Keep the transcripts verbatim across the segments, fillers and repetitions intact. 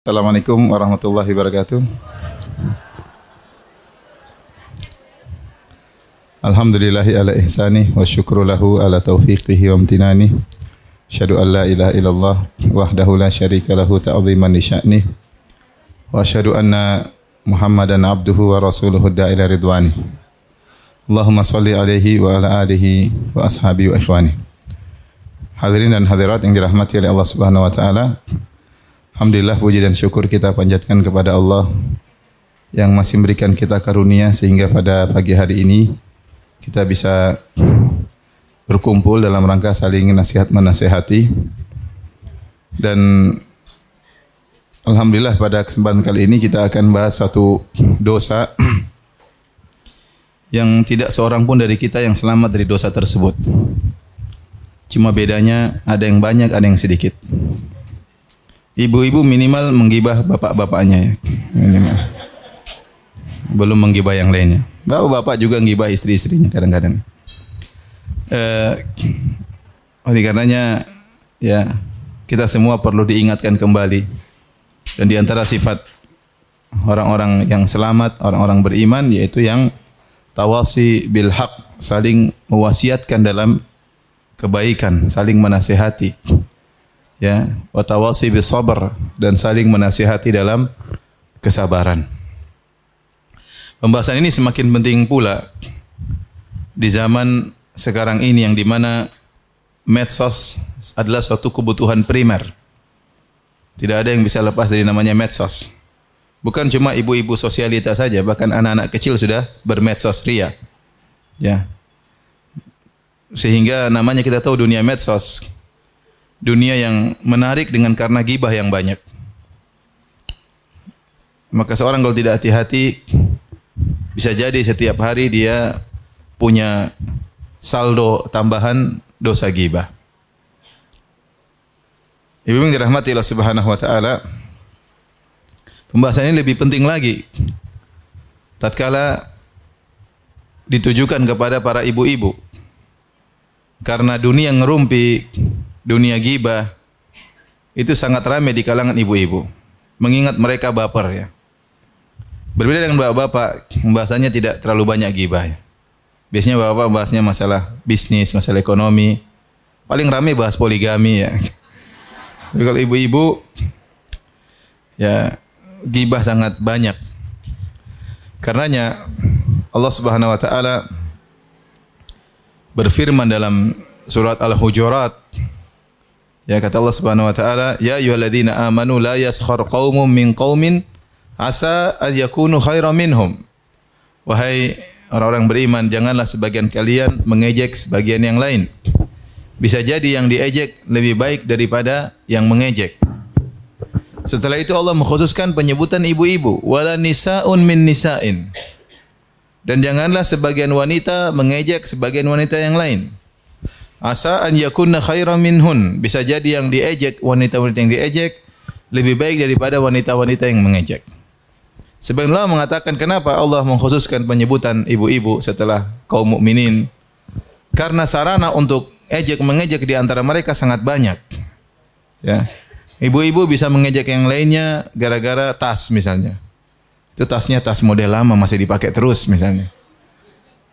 Assalamualaikum warahmatullahi wabarakatuh. Alhamdulillahi ala ihsani wa syukru lahu ala taufiqihi wa amtinani. Asyhadu an la ilaha illallah wahdahu la syarika lahu ta'dhiman li sya'ni. Wa asyhadu anna Muhammadan abduhu wa rasuluhu da'ila ridwani. Allahumma shalli alaihi wa ala alihi wa ashabihi wa ikhwani. Hadirin dan hadirat yang dirahmati oleh Allah Subhanahu wa taala. Alhamdulillah, puji dan syukur kita panjatkan kepada Allah yang masih memberikan kita karunia sehingga pada pagi hari ini kita bisa berkumpul dalam rangka saling nasihat menasehati. Dan alhamdulillah pada kesempatan kali ini kita akan bahas satu dosa yang tidak seorang pun dari kita yang selamat dari dosa tersebut. Cuma bedanya ada yang banyak, ada yang sedikit. Ibu-ibu minimal menggibah bapak-bapaknya ya. Minimal. Belum menggibah yang lainnya. Bapak-bapak juga menggibah istri-istrinya kadang-kadang. Eh, oleh karenanya ya kita semua perlu diingatkan kembali. Dan di antara sifat orang-orang yang selamat, orang-orang beriman yaitu yang tawasi bil haq, saling mewasiatkan dalam kebaikan, saling menasihati. Ya, wa tawasi bis sabr, dan saling menasihati dalam kesabaran. Pembahasan ini semakin penting pula di zaman sekarang ini yang dimana medsos adalah suatu kebutuhan primer. Tidak ada yang bisa lepas dari namanya medsos. Bukan cuma ibu-ibu sosialita saja, bahkan anak-anak kecil sudah bermedsos ria. Ya. Sehingga namanya kita tahu dunia medsos. Dunia yang menarik dengan karena gibah yang banyak. Maka seorang kalau tidak hati-hati, bisa jadi setiap hari dia punya saldo tambahan dosa gibah. Ibu-ibu yang dirahmati Allah Subhanahu wa taala, pembahasan ini lebih penting lagi tatkala ditujukan kepada para ibu-ibu. Karena dunia ngerumpi, dunia ghibah itu sangat ramai di kalangan ibu-ibu. Mengingat mereka baper ya. Berbeda dengan bapak-bapak, pembahasannya tidak terlalu banyak ghibah. Biasanya bapak bahasnya masalah bisnis, masalah ekonomi. Paling ramai bahas poligami ya. Tapi kalau ibu-ibu ya ghibah sangat banyak. Karenanya Allah Subhanahu wa taala berfirman dalam surat Al-Hujurat. Ya, kata Allah Subhanahu wa taala, ya ayyuhalladzina amanu la yaskhar qaumun min qaumin asa an yakunu khairan minhum. Wahai orang-orang beriman, janganlah sebagian kalian mengejek sebagian yang lain. Bisa jadi yang diejek lebih baik daripada yang mengejek. Setelah itu Allah mengkhususkan penyebutan ibu-ibu, wala nisaun min nisain. Dan janganlah sebagian wanita mengejek sebagian wanita yang lain. Asa an yakunna khairan minhun. Bisa jadi yang diejek, wanita-wanita yang diejek lebih baik daripada wanita-wanita yang mengejek. Sebenarnya mengatakan kenapa Allah mengkhususkan penyebutan ibu-ibu setelah kaum mukminin? Karena sarana untuk ejek-mengejek di antara mereka sangat banyak. Ya. Ibu-ibu bisa mengejek yang lainnya gara-gara tas misalnya. Itu tasnya tas model lama masih dipakai terus misalnya.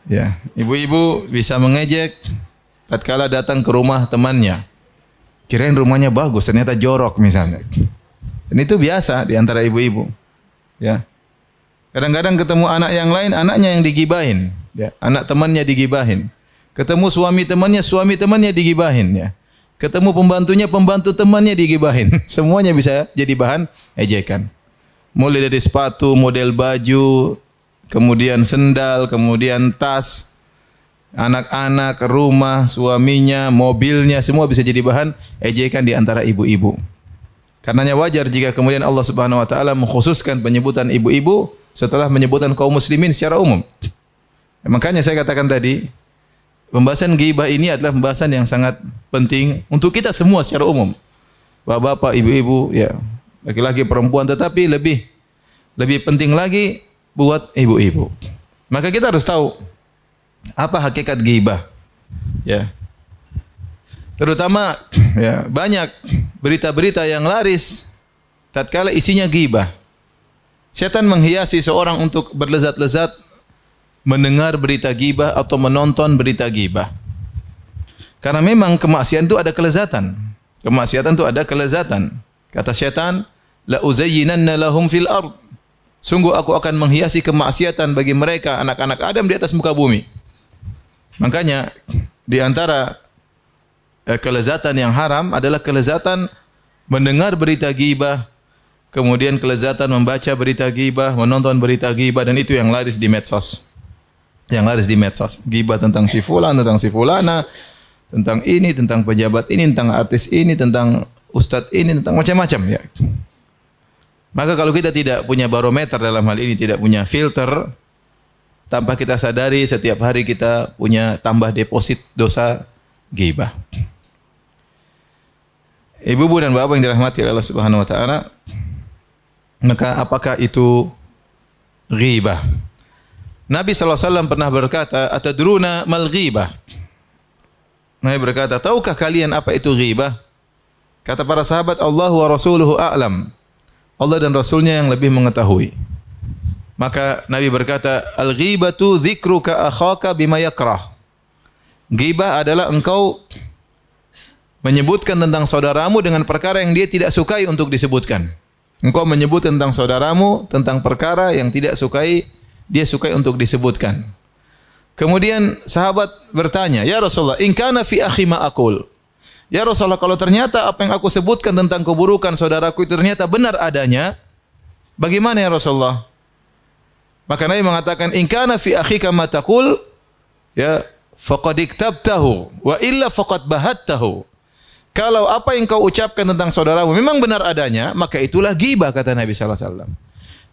Ya, ibu-ibu bisa mengejek tatkala datang ke rumah temannya, kirain rumahnya bagus, ternyata jorok misalnya. Dan itu biasa di antara ibu-ibu. Ya, kadang-kadang ketemu anak yang lain, anaknya yang digibahin. Ya. Anak temannya digibahin. Ketemu suami temannya, suami temannya digibahin. Ya. Ketemu pembantunya, pembantu temannya digibahin. Semuanya bisa jadi bahan ejekan. Mulai dari sepatu, model baju, kemudian sendal, kemudian tas, anak-anak, rumah, suaminya, mobilnya, semua bisa jadi bahan ejekan di antara ibu-ibu. Karenanya wajar jika kemudian Allah Subhanahu wa taala mengkhususkan penyebutan ibu-ibu setelah menyebutan kaum muslimin secara umum. Ya, makanya saya katakan tadi, pembahasan ghibah ini adalah pembahasan yang sangat penting untuk kita semua secara umum. Bapak-bapak, ibu-ibu, ya, laki-laki, perempuan, tetapi lebih lebih penting lagi buat ibu-ibu. Maka kita harus tahu apa hakikat ghibah. Ya. Terutama ya, banyak berita-berita yang laris tatkala isinya ghibah. Setan menghiasi seorang untuk berlezat-lezat mendengar berita ghibah atau menonton berita ghibah. Karena memang kemaksiatan itu ada kelezatan. Kemaksiatan itu ada kelezatan. Kata setan, la uzayyinanna lahum fil ard. Sungguh aku akan menghiasi kemaksiatan bagi mereka anak-anak Adam di atas muka bumi. Makanya di antara eh, kelezatan yang haram adalah kelezatan mendengar berita ghibah, kemudian kelezatan membaca berita ghibah, menonton berita ghibah, dan itu yang laris di medsos. Yang laris di medsos. Ghibah tentang si fulan, tentang si fulana, tentang ini, tentang pejabat ini, tentang artis ini, tentang ustadz ini, tentang macam-macam. Ya. Maka kalau kita tidak punya barometer dalam hal ini, tidak punya filter, tanpa kita sadari setiap hari kita punya tambah deposit dosa ghibah. Ibu-ibu dan bapak yang dirahmati Allah Subhanahu wa taala, maka apakah itu ghibah? Nabi sallallahu alaihi wasallam pernah berkata, "Atadruna mal ghibah?" Nabi berkata, "Tahukah kalian apa itu ghibah?" Kata para sahabat, "Allah wa rasuluhu a'lam." Allah dan rasulnya yang lebih mengetahui. Maka Nabi berkata, "Al-ghibatu dzikruka akhaka bima yakrah." Ghibah adalah engkau menyebutkan tentang saudaramu dengan perkara yang dia tidak sukai untuk disebutkan. Engkau menyebut tentang saudaramu tentang perkara yang tidak sukai dia sukai untuk disebutkan. Kemudian sahabat bertanya, "Ya Rasulullah, in kana fi akhi ma aqul." Ya Rasulullah, kalau ternyata apa yang aku sebutkan tentang keburukan saudaraku itu ternyata benar adanya, bagaimana ya Rasulullah? Maka Nabi mengatakan, "In kana fi akhika ma taqul, ya faqad iktabtahu wa illa faqad bahattahu." Kalau apa yang kau ucapkan tentang saudaramu memang benar adanya, maka itulah ghibah, kata Nabi sallallahu alaihi wasallam.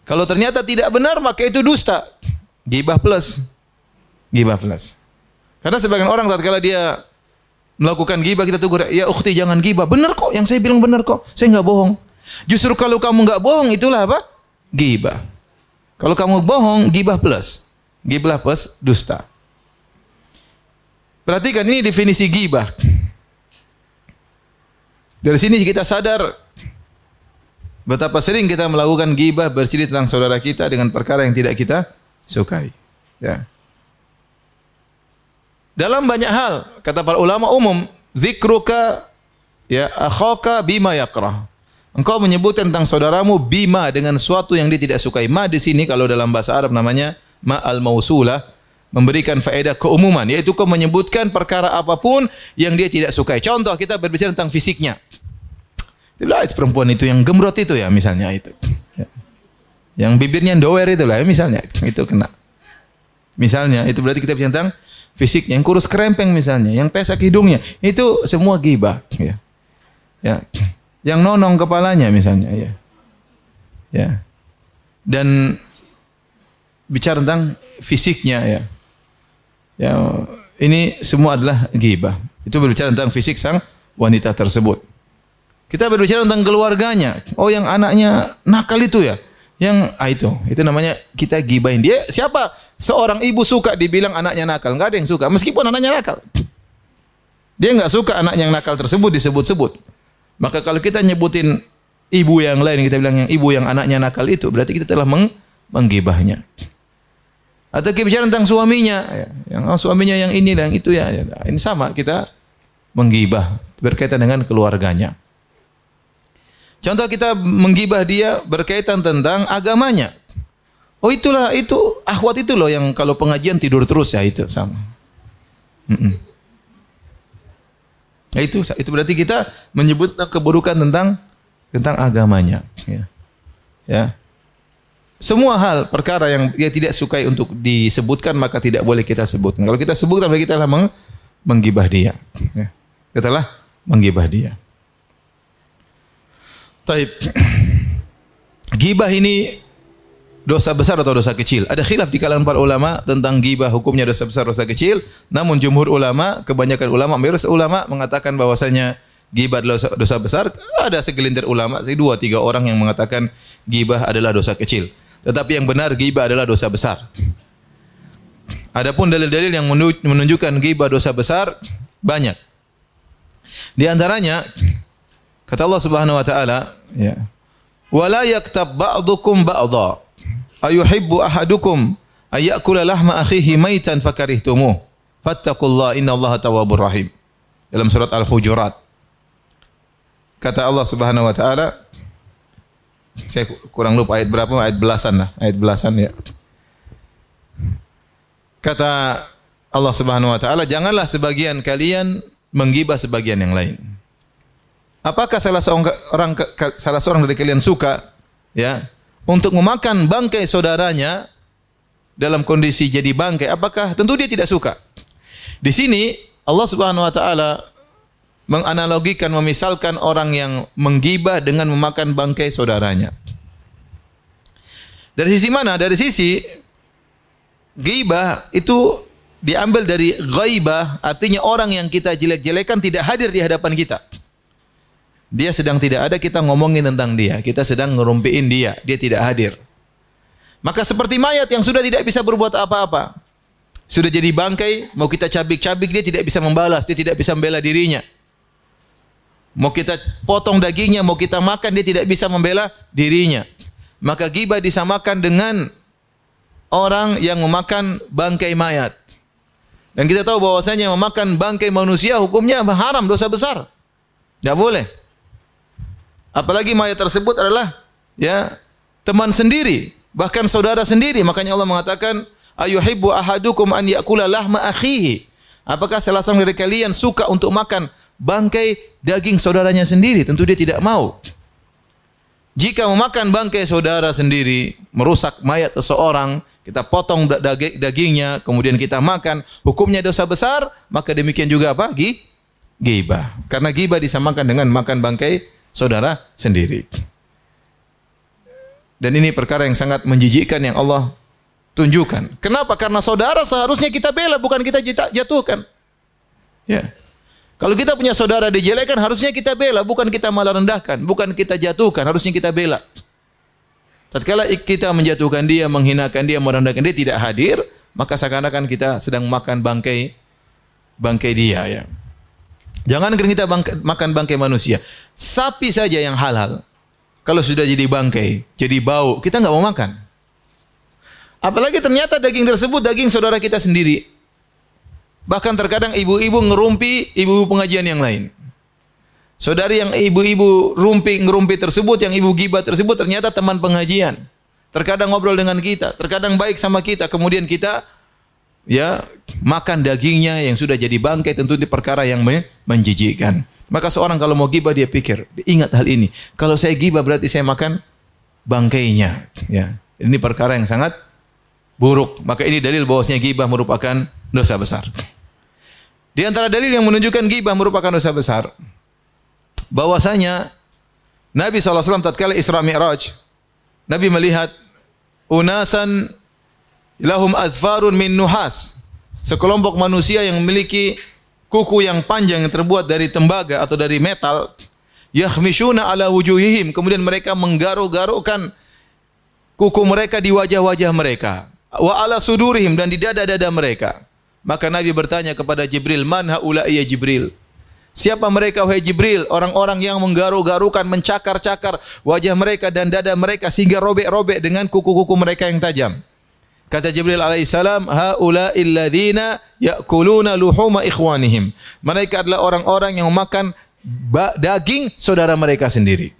Kalau ternyata tidak benar, maka itu dusta. Ghibah plus. Ghibah plus. Karena sebagian orang tatkala dia melakukan ghibah, kita tegur, "Ya ukhti, jangan ghibah." "Benar kok, yang saya bilang benar kok. Saya enggak bohong." Justru kalau kamu enggak bohong, itulah apa? Ghibah. Kalau kamu bohong, ghibah plus. Ghibah plus dusta. Perhatikan, ini definisi ghibah. Dari sini kita sadar betapa sering kita melakukan ghibah, bercerita tentang saudara kita dengan perkara yang tidak kita sukai. Ya. Dalam banyak hal, kata para ulama umum, "Dzikruka ya akhaka bima yakrah." Engkau menyebutkan tentang saudaramu bima dengan suatu yang dia tidak sukai. Ma di sini kalau dalam bahasa Arab namanya ma al-mausulah, memberikan faedah keumuman, yaitu kau menyebutkan perkara apapun yang dia tidak sukai. Contoh, kita berbicara tentang fisiknya. Itulah perempuan itu yang gemrot itu ya, misalnya itu. Yang bibirnya doer itu lah, misalnya itu kena. Misalnya itu berarti kita bicara tentang fisiknya, yang kurus kerempeng misalnya, yang pesak hidungnya, itu semua ghibah. Ya. Ya. Yang nonong kepalanya misalnya, ya. Ya. Dan bicara tentang fisiknya, ya. Ya, ini semua adalah ghibah. Itu berbicara tentang fisik sang wanita tersebut. Kita berbicara tentang keluarganya. Oh, yang anaknya nakal itu ya. Yang ah itu, itu namanya kita ghibahin dia. Siapa? Seorang ibu suka dibilang anaknya nakal. Enggak ada yang suka meskipun anaknya nakal. Dia enggak suka anak yang nakal tersebut disebut-sebut. Maka kalau kita nyebutin ibu yang lain, kita bilang yang ibu yang anaknya nakal itu, berarti kita telah meng menggibahnya. Atau kita bicara tentang suaminya, ya, yang oh, suaminya yang ini dan itu ya, ya, ini sama kita menggibah berkaitan dengan keluarganya. Contoh, kita menggibah dia berkaitan tentang agamanya. Oh, itulah itu akhwat itu loh yang kalau pengajian tidur terus ya, itu sama. Mm-mm. Ya, itu itu berarti kita menyebut keburukan tentang tentang agamanya. Ya. Ya. Semua hal perkara yang dia tidak sukai untuk disebutkan maka tidak boleh kita sebutkan. Kalau kita sebutkan berarti kita telah meng menggibah dia. Ya. Kita telah menggibah dia. Taib. Ghibah ini dosa besar atau dosa kecil? Ada khilaf di kalangan para ulama tentang ghibah hukumnya dosa besar dosa kecil. Namun jumhur ulama, kebanyakan ulama, mayoritas ulama mengatakan bahwasanya ghibah adalah dosa besar. Ada segelintir ulama, dua tiga orang yang mengatakan ghibah adalah dosa kecil. Tetapi yang benar, ghibah adalah dosa besar. Adapun dalil-dalil yang menunjukkan ghibah dosa besar banyak. Di antaranya kata Allah Subhanahu wa taala, ya. wala yaktab ba'dukum ba'dha ayuhibbu ahadukum ayakula lahma akhihi maitan fakarihtumuh fattaqullaha innallaha tawwabur rahim. Dalam surat Al-Hujurat kata Allah Subhanahu wa taala, saya kurang lupa ayat berapa, ayat belasan lah, ayat belasan ya. Kata Allah Subhanahu wa taala, janganlah sebagian kalian menggibah sebagian yang lain. Apakah salah seorang salah seorang dari kalian suka ya untuk memakan bangkai saudaranya dalam kondisi jadi bangkai? Apakah tentu dia tidak suka. Di sini Allah Subhanahu wa taala menganalogikan, memisalkan orang yang menggibah dengan memakan bangkai saudaranya. Dari sisi mana? Dari sisi ghibah itu diambil dari ghaibah, artinya orang yang kita jelek-jelekan tidak hadir di hadapan kita. Dia sedang tidak ada, kita ngomongin tentang dia. Kita sedang ngerumpiin dia, dia tidak hadir. Maka seperti mayat yang sudah tidak bisa berbuat apa-apa. Sudah jadi bangkai, mau kita cabik-cabik, dia tidak bisa membalas, dia tidak bisa membela dirinya. Mau kita potong dagingnya, mau kita makan, dia tidak bisa membela dirinya. Maka ghibah disamakan dengan orang yang memakan bangkai mayat. Dan kita tahu bahwasanya memakan bangkai manusia hukumnya haram, dosa besar. Tidak boleh. Apalagi mayat tersebut adalah ya teman sendiri, bahkan saudara sendiri. Makanya Allah mengatakan, "Ayuhibbu ahadukum an yakula lahma akhihi." Apakah salah seorang dari kalian suka untuk makan bangkai daging saudaranya sendiri? Tentu dia tidak mau. Jika memakan bangkai saudara sendiri, merusak mayat seseorang, kita potong dagingnya, kemudian kita makan, hukumnya dosa besar. Maka demikian juga apa? Ghibah. Karena ghibah disamakan dengan makan bangkai saudara sendiri. Dan ini perkara yang sangat menjijikkan yang Allah tunjukkan. Kenapa? Karena saudara seharusnya kita bela, bukan kita jatuhkan. Ya. Kalau kita punya saudara dijelekan, harusnya kita bela, bukan kita malah rendahkan, bukan kita jatuhkan, harusnya kita bela. Tatkala kita menjatuhkan dia, menghinakan dia, merendahkan dia, tidak hadir, maka seakan-akan kita sedang makan bangkai bangkai dia. Ya. Jangan kita bangka, makan bangkai manusia. Sapi saja yang halal, kalau sudah jadi bangkai, jadi bau, kita nggak mau makan. Apalagi ternyata daging tersebut daging saudara kita sendiri. Bahkan terkadang ibu-ibu ngerumpi ibu-ibu pengajian yang lain. Saudari yang ibu-ibu rumpi-ngerumpi tersebut, yang ibu ghibah tersebut ternyata teman pengajian. Terkadang ngobrol dengan kita, terkadang baik sama kita, kemudian kita ya makan dagingnya yang sudah jadi bangkai, tentu itu perkara yang menjijikkan. Maka seorang kalau mau ghibah dia pikir, dia ingat hal ini. Kalau saya ghibah berarti saya makan bangkainya, ya. Ini perkara yang sangat buruk. Maka ini dalil bahwasanya ghibah merupakan dosa besar. Di antara dalil yang menunjukkan ghibah merupakan dosa besar, bahwasanya Nabi shallallahu alaihi wasallam tatkala Isra Mi'raj, Nabi melihat unasan lahum adfarun min nuhas, sekelompok manusia yang memiliki kuku yang panjang yang terbuat dari tembaga atau dari metal, yakhmishuna ala wujuhihim, kemudian mereka menggaruk-garukkan kuku mereka di wajah-wajah mereka, wa ala sudurihim, dan di dada-dada mereka. Maka Nabi bertanya kepada Jibril, "Man haula ya Jibril?" Siapa mereka wahai Jibril? Orang-orang yang menggaruk-garukan, mencakar-cakar wajah mereka dan dada mereka sehingga robek-robek dengan kuku-kuku mereka yang tajam. Kata Jibril alaihissalam, "Haula'il ladzina ya'kuluna luhuma ikhwanihim." Mereka adalah orang-orang yang memakan daging saudara mereka sendiri.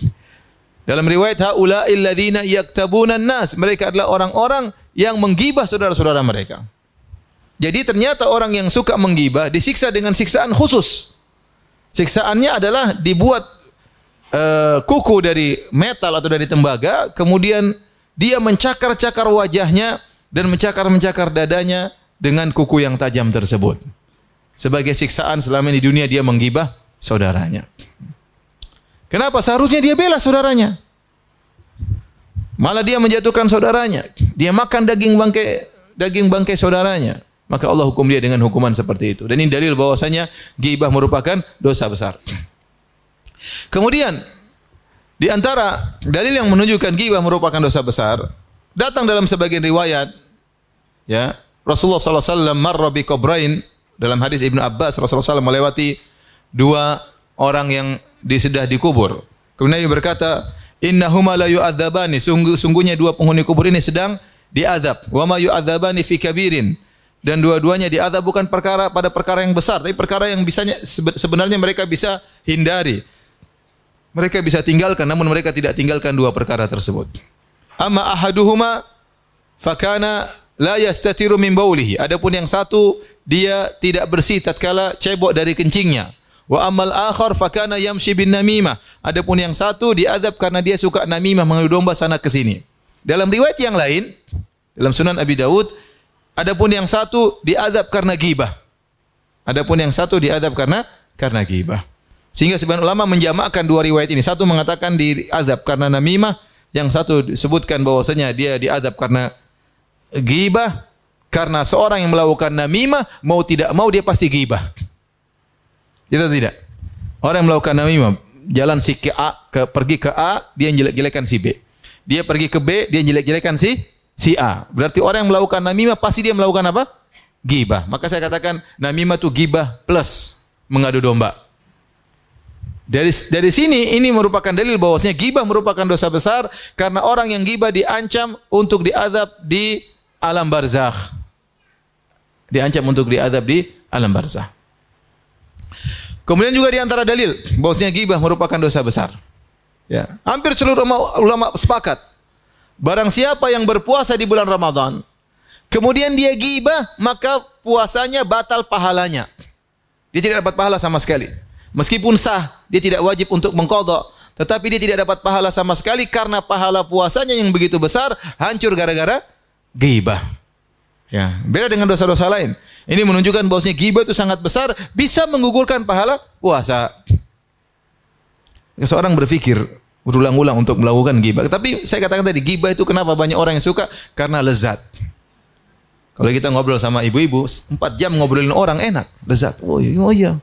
Dalam riwayat, "Haula'il ladzina yaktabuna an-nas." Mereka adalah orang-orang yang menggibah saudara-saudara mereka. Jadi ternyata orang yang suka menggibah disiksa dengan siksaan khusus. Siksaannya adalah dibuat uh, kuku dari metal atau dari tembaga, kemudian dia mencakar-cakar wajahnya dan mencakar-mencakar dadanya dengan kuku yang tajam tersebut. Sebagai siksaan selama di dunia dia menggibah saudaranya. Kenapa? Seharusnya dia bela saudaranya. Malah dia menjatuhkan saudaranya. Dia makan daging bangkai daging bangkai saudaranya. Maka Allah hukum dia dengan hukuman seperti itu. Dan ini dalil bahwasanya ghibah merupakan dosa besar. Kemudian di antara dalil yang menunjukkan ghibah merupakan dosa besar, datang dalam sebagian riwayat ya, Rasulullah sallallahu alaihi wasallam marra bi qabrain, dalam hadis Ibnu Abbas Rasulullah sallallahu alaihi wasallam melewati dua orang yang sudah dikubur. Kemudian dia berkata, Innahuma la yu'adzabani, sungguh sungguhnya dua penghuni kubur ini sedang diazab. Wa ma yu'adzabani fi kabirin, dan dua-duanya diazab bukan perkara pada perkara yang besar, tapi perkara yang bisanya sebenarnya mereka bisa hindari. Mereka bisa tinggalkan, namun mereka tidak tinggalkan dua perkara tersebut. Amma ahaduhuma fakana la yastatiru min baulihi, adapun yang satu dia tidak bersih tatkala cebok dari kencingnya. Wa amal akhar fakana yamshi bin namimah, adapun yang satu diazab karena dia suka namimah, mengadu domba sana ke sini. Dalam riwayat yang lain, dalam Sunan Abi Dawud, adapun yang satu diazab karena ghibah. Adapun yang satu diazab karena karena ghibah. Sehingga sebagian ulama menjamakkan dua riwayat ini. Satu mengatakan diazab karena namimah, yang satu disebutkan bahwasanya dia diazab karena ghibah, karena seorang yang melakukan namimah mau tidak mau dia pasti ghibah. Kita tidak. Orang yang melakukan namimah, jalan si ke A, ke, pergi ke A, dia jelek-jelekan si B. Dia pergi ke B, dia jelek-jelekan si Si A. Berarti orang yang melakukan namimah pasti dia melakukan apa? Ghibah. Maka saya katakan namimah itu ghibah plus mengadu domba. Dari dari sini ini merupakan dalil bahwasanya ghibah merupakan dosa besar, karena orang yang ghibah diancam untuk diazab di alam barzakh. Diancam untuk diazab di alam barzakh. Kemudian juga di antara dalil bahwasanya ghibah merupakan dosa besar. Ya, hampir seluruh ulama, ulama sepakat. Barang siapa yang berpuasa di bulan Ramadan, kemudian dia ghibah, maka puasanya batal pahalanya. Dia tidak dapat pahala sama sekali. Meskipun sah, dia tidak wajib untuk mengqadha, tetapi dia tidak dapat pahala sama sekali karena pahala puasanya yang begitu besar hancur gara-gara ghibah. Ya, beda dengan dosa-dosa lain. Ini menunjukkan bahwasanya ghibah itu sangat besar, bisa menggugurkan pahala puasa. Seorang berpikir berulang-ulang untuk melakukan ghibah. Tapi saya katakan tadi, ghibah itu kenapa banyak orang yang suka? Karena lezat. Kalau kita ngobrol sama ibu-ibu, empat jam ngobrolin orang, enak, lezat. Oh iya,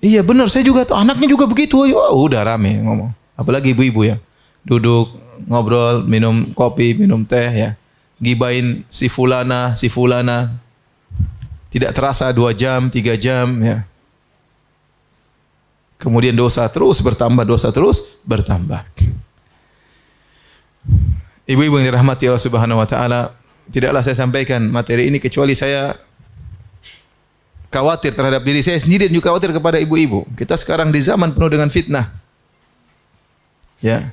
iya benar, saya juga tuh, anaknya juga begitu. Oh, iya. Udah rame ngomong. Apalagi ibu-ibu ya, duduk, ngobrol, minum kopi, minum teh ya. Gibahin si fulana, si fulana. Tidak terasa dua jam, tiga jam ya. Kemudian dosa terus bertambah, dosa terus bertambah. Ibu-ibu yang dirahmati Allah Subhanahu wa taala, tidaklah saya sampaikan materi ini kecuali saya khawatir terhadap diri saya sendiri dan juga khawatir kepada ibu-ibu. Kita sekarang di zaman penuh dengan fitnah. Ya.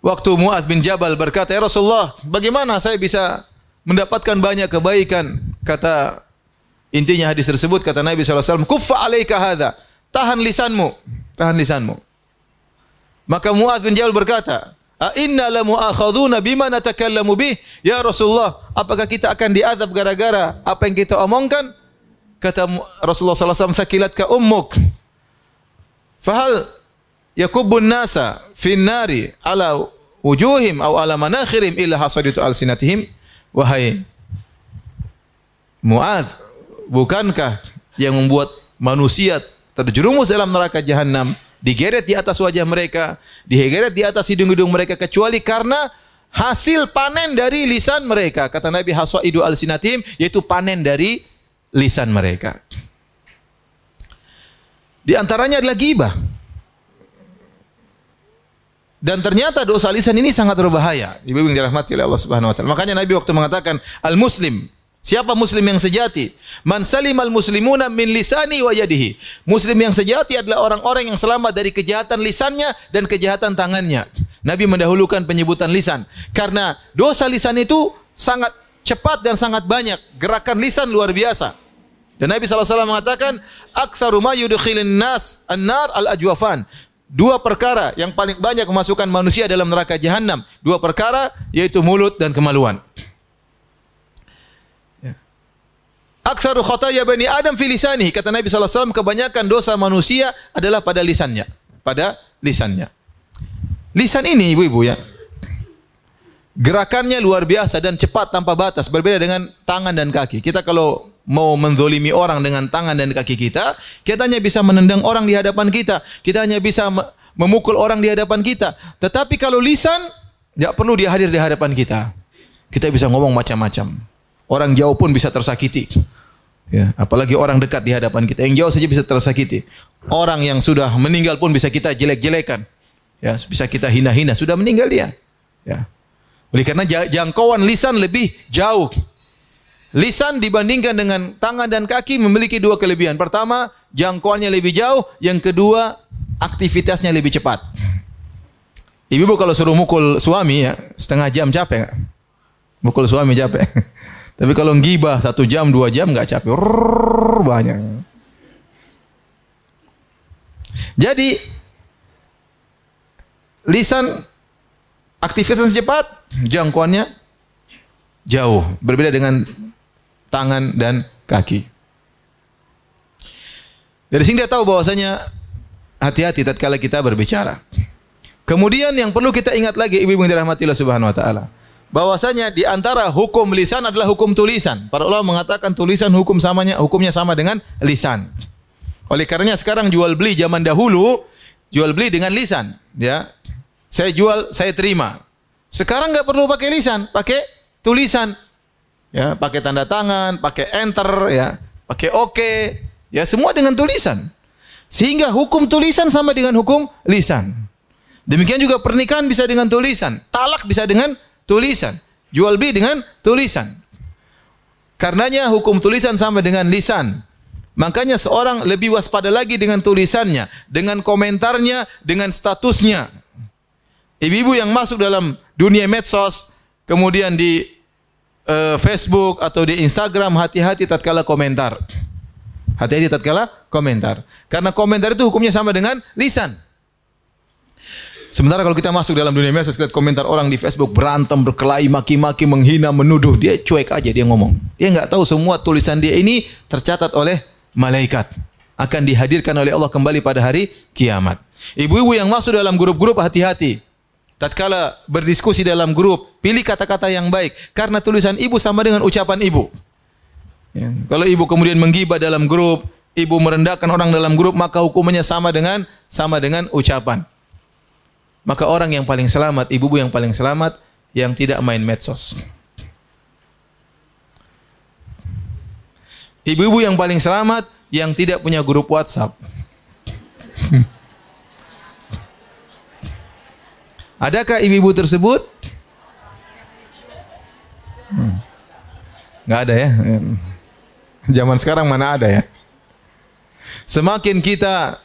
Waktu Mu'adz bin Jabal berkata, "Ya Rasulullah, bagaimana saya bisa mendapatkan banyak kebaikan?" Kata intinya hadis tersebut, kata Nabi sallallahu alaihi wasallam, "Kuffa 'alaika hadza." Tahan lisanmu, tahan lisanmu. Maka Mu'adz bin Jabal berkata, "A inna la mu'akhaduna bima natakallamu bih?" Ya Rasulullah, apakah kita akan diazab gara-gara apa yang kita omongkan? Kata Rasulullah sallallahu alaihi wasallam, "Sakilatka ummuk. Fahal yakubbun nasa fin nari ala wujuhim aw ala manakhirim illa hasaditu alsinatihim." Wahai Mu'adz, bukankah yang membuat manusia terjerumus dalam neraka jahanam, digeret di atas wajah mereka, digeret di atas hidung-hidung mereka, kecuali karena hasil panen dari lisan mereka. Kata Nabi, hasaidu al-sinatim, yaitu panen dari lisan mereka. Di antaranya adalah ghibah. Dan ternyata dosa lisan ini sangat berbahaya. Ibu yang dirahmati oleh Allah Subhanahu wa taala. Makanya Nabi waktu mengatakan, al-muslim, siapa muslim yang sejati? Man salimal muslimuna min lisani wa yadihi. Muslim yang sejati adalah orang-orang yang selamat dari kejahatan lisannya dan kejahatan tangannya. Nabi mendahulukan penyebutan lisan karena dosa lisan itu sangat cepat dan sangat banyak, gerakan lisan luar biasa. Dan Nabi sallallahu alaihi wasallam mengatakan, "Aktsaru ma yudkhilun nas an-nar al-ajwafan." Dua perkara yang paling banyak memasukkan manusia dalam neraka jahanam, dua perkara yaitu mulut dan kemaluan. Aksaru khotaya bani Adam fi lisanihi, kata Nabi sallallahu alaihi wasallam, kebanyakan dosa manusia adalah pada lisannya, pada lisannya. Lisan ini ibu-ibu ya, gerakannya luar biasa dan cepat tanpa batas, berbeda dengan tangan dan kaki. Kita kalau mau menzolimi orang dengan tangan dan kaki kita, kita hanya bisa menendang orang di hadapan kita, kita hanya bisa memukul orang di hadapan kita. Tetapi kalau lisan, tidak perlu dia hadir di hadapan kita. Kita bisa ngomong macam-macam. Orang jauh pun bisa tersakiti. Ya, apalagi orang dekat di hadapan kita. Yang jauh saja bisa tersakiti. Orang yang sudah meninggal pun bisa kita jelek-jelekan. ya, bisa kita hina-hina, sudah meninggal dia. Ya. Oleh karena jangkauan lisan lebih jauh. Lisan dibandingkan dengan tangan dan kaki memiliki dua kelebihan. Pertama, jangkauannya lebih jauh. Yang kedua, aktivitasnya lebih cepat. Ibu-ibu kalau suruh mukul suami ya, setengah jam capek nggak? Mukul suami capek. Tapi kalau ngibah satu jam, dua jam nggak capek. Rrrr, banyak. Jadi, lisan aktivitas cepat, jangkauannya jauh. Berbeda dengan tangan dan kaki. Dari sini dia tahu bahwasanya hati-hati tatkala kita berbicara. Kemudian yang perlu kita ingat lagi, ibu-ibu yang dirahmati Allah Subhanahu wa taala, bahwasanya di antara hukum lisan adalah hukum tulisan. Para ulama mengatakan tulisan hukum samanya, hukumnya sama dengan lisan. Oleh karenanya sekarang jual beli zaman dahulu jual beli dengan lisan, ya. Saya jual, saya terima. Sekarang enggak perlu pakai lisan, pakai tulisan. Ya, pakai tanda tangan, pakai enter, ya, pakai oke, okay, ya, semua dengan tulisan. Sehingga hukum tulisan sama dengan hukum lisan. Demikian juga pernikahan bisa dengan tulisan, talak bisa dengan tulisan, jual beli dengan tulisan. Karenanya hukum tulisan sama dengan lisan. Makanya seorang lebih waspada lagi dengan tulisannya, dengan komentarnya, dengan statusnya. Ibu-ibu yang masuk dalam dunia medsos, kemudian di uh, Facebook atau di Instagram, hati-hati tatkala komentar. Hati-hati tatkala komentar. Karena komentar itu hukumnya sama dengan lisan. Sementara kalau kita masuk dalam dunia medsos, kita komentar orang di Facebook berantem, berkelahi, maki-maki, menghina, menuduh, dia cuek aja, dia ngomong. Dia nggak tahu semua tulisan dia ini tercatat oleh malaikat, akan dihadirkan oleh Allah kembali pada hari kiamat. Ibu-ibu yang masuk dalam grup-grup hati-hati. Tatkala berdiskusi dalam grup, pilih kata-kata yang baik, karena tulisan ibu sama dengan ucapan ibu. Ya. Kalau ibu kemudian menggibah dalam grup, ibu merendahkan orang dalam grup, maka hukumannya sama dengan sama dengan ucapan. Maka orang yang paling selamat, ibu-ibu yang paling selamat, yang tidak main medsos. Ibu-ibu yang paling selamat, yang tidak punya grup WhatsApp. Adakah ibu-ibu tersebut? Hmm. Nggak ada ya. Zaman sekarang mana ada ya. Semakin kita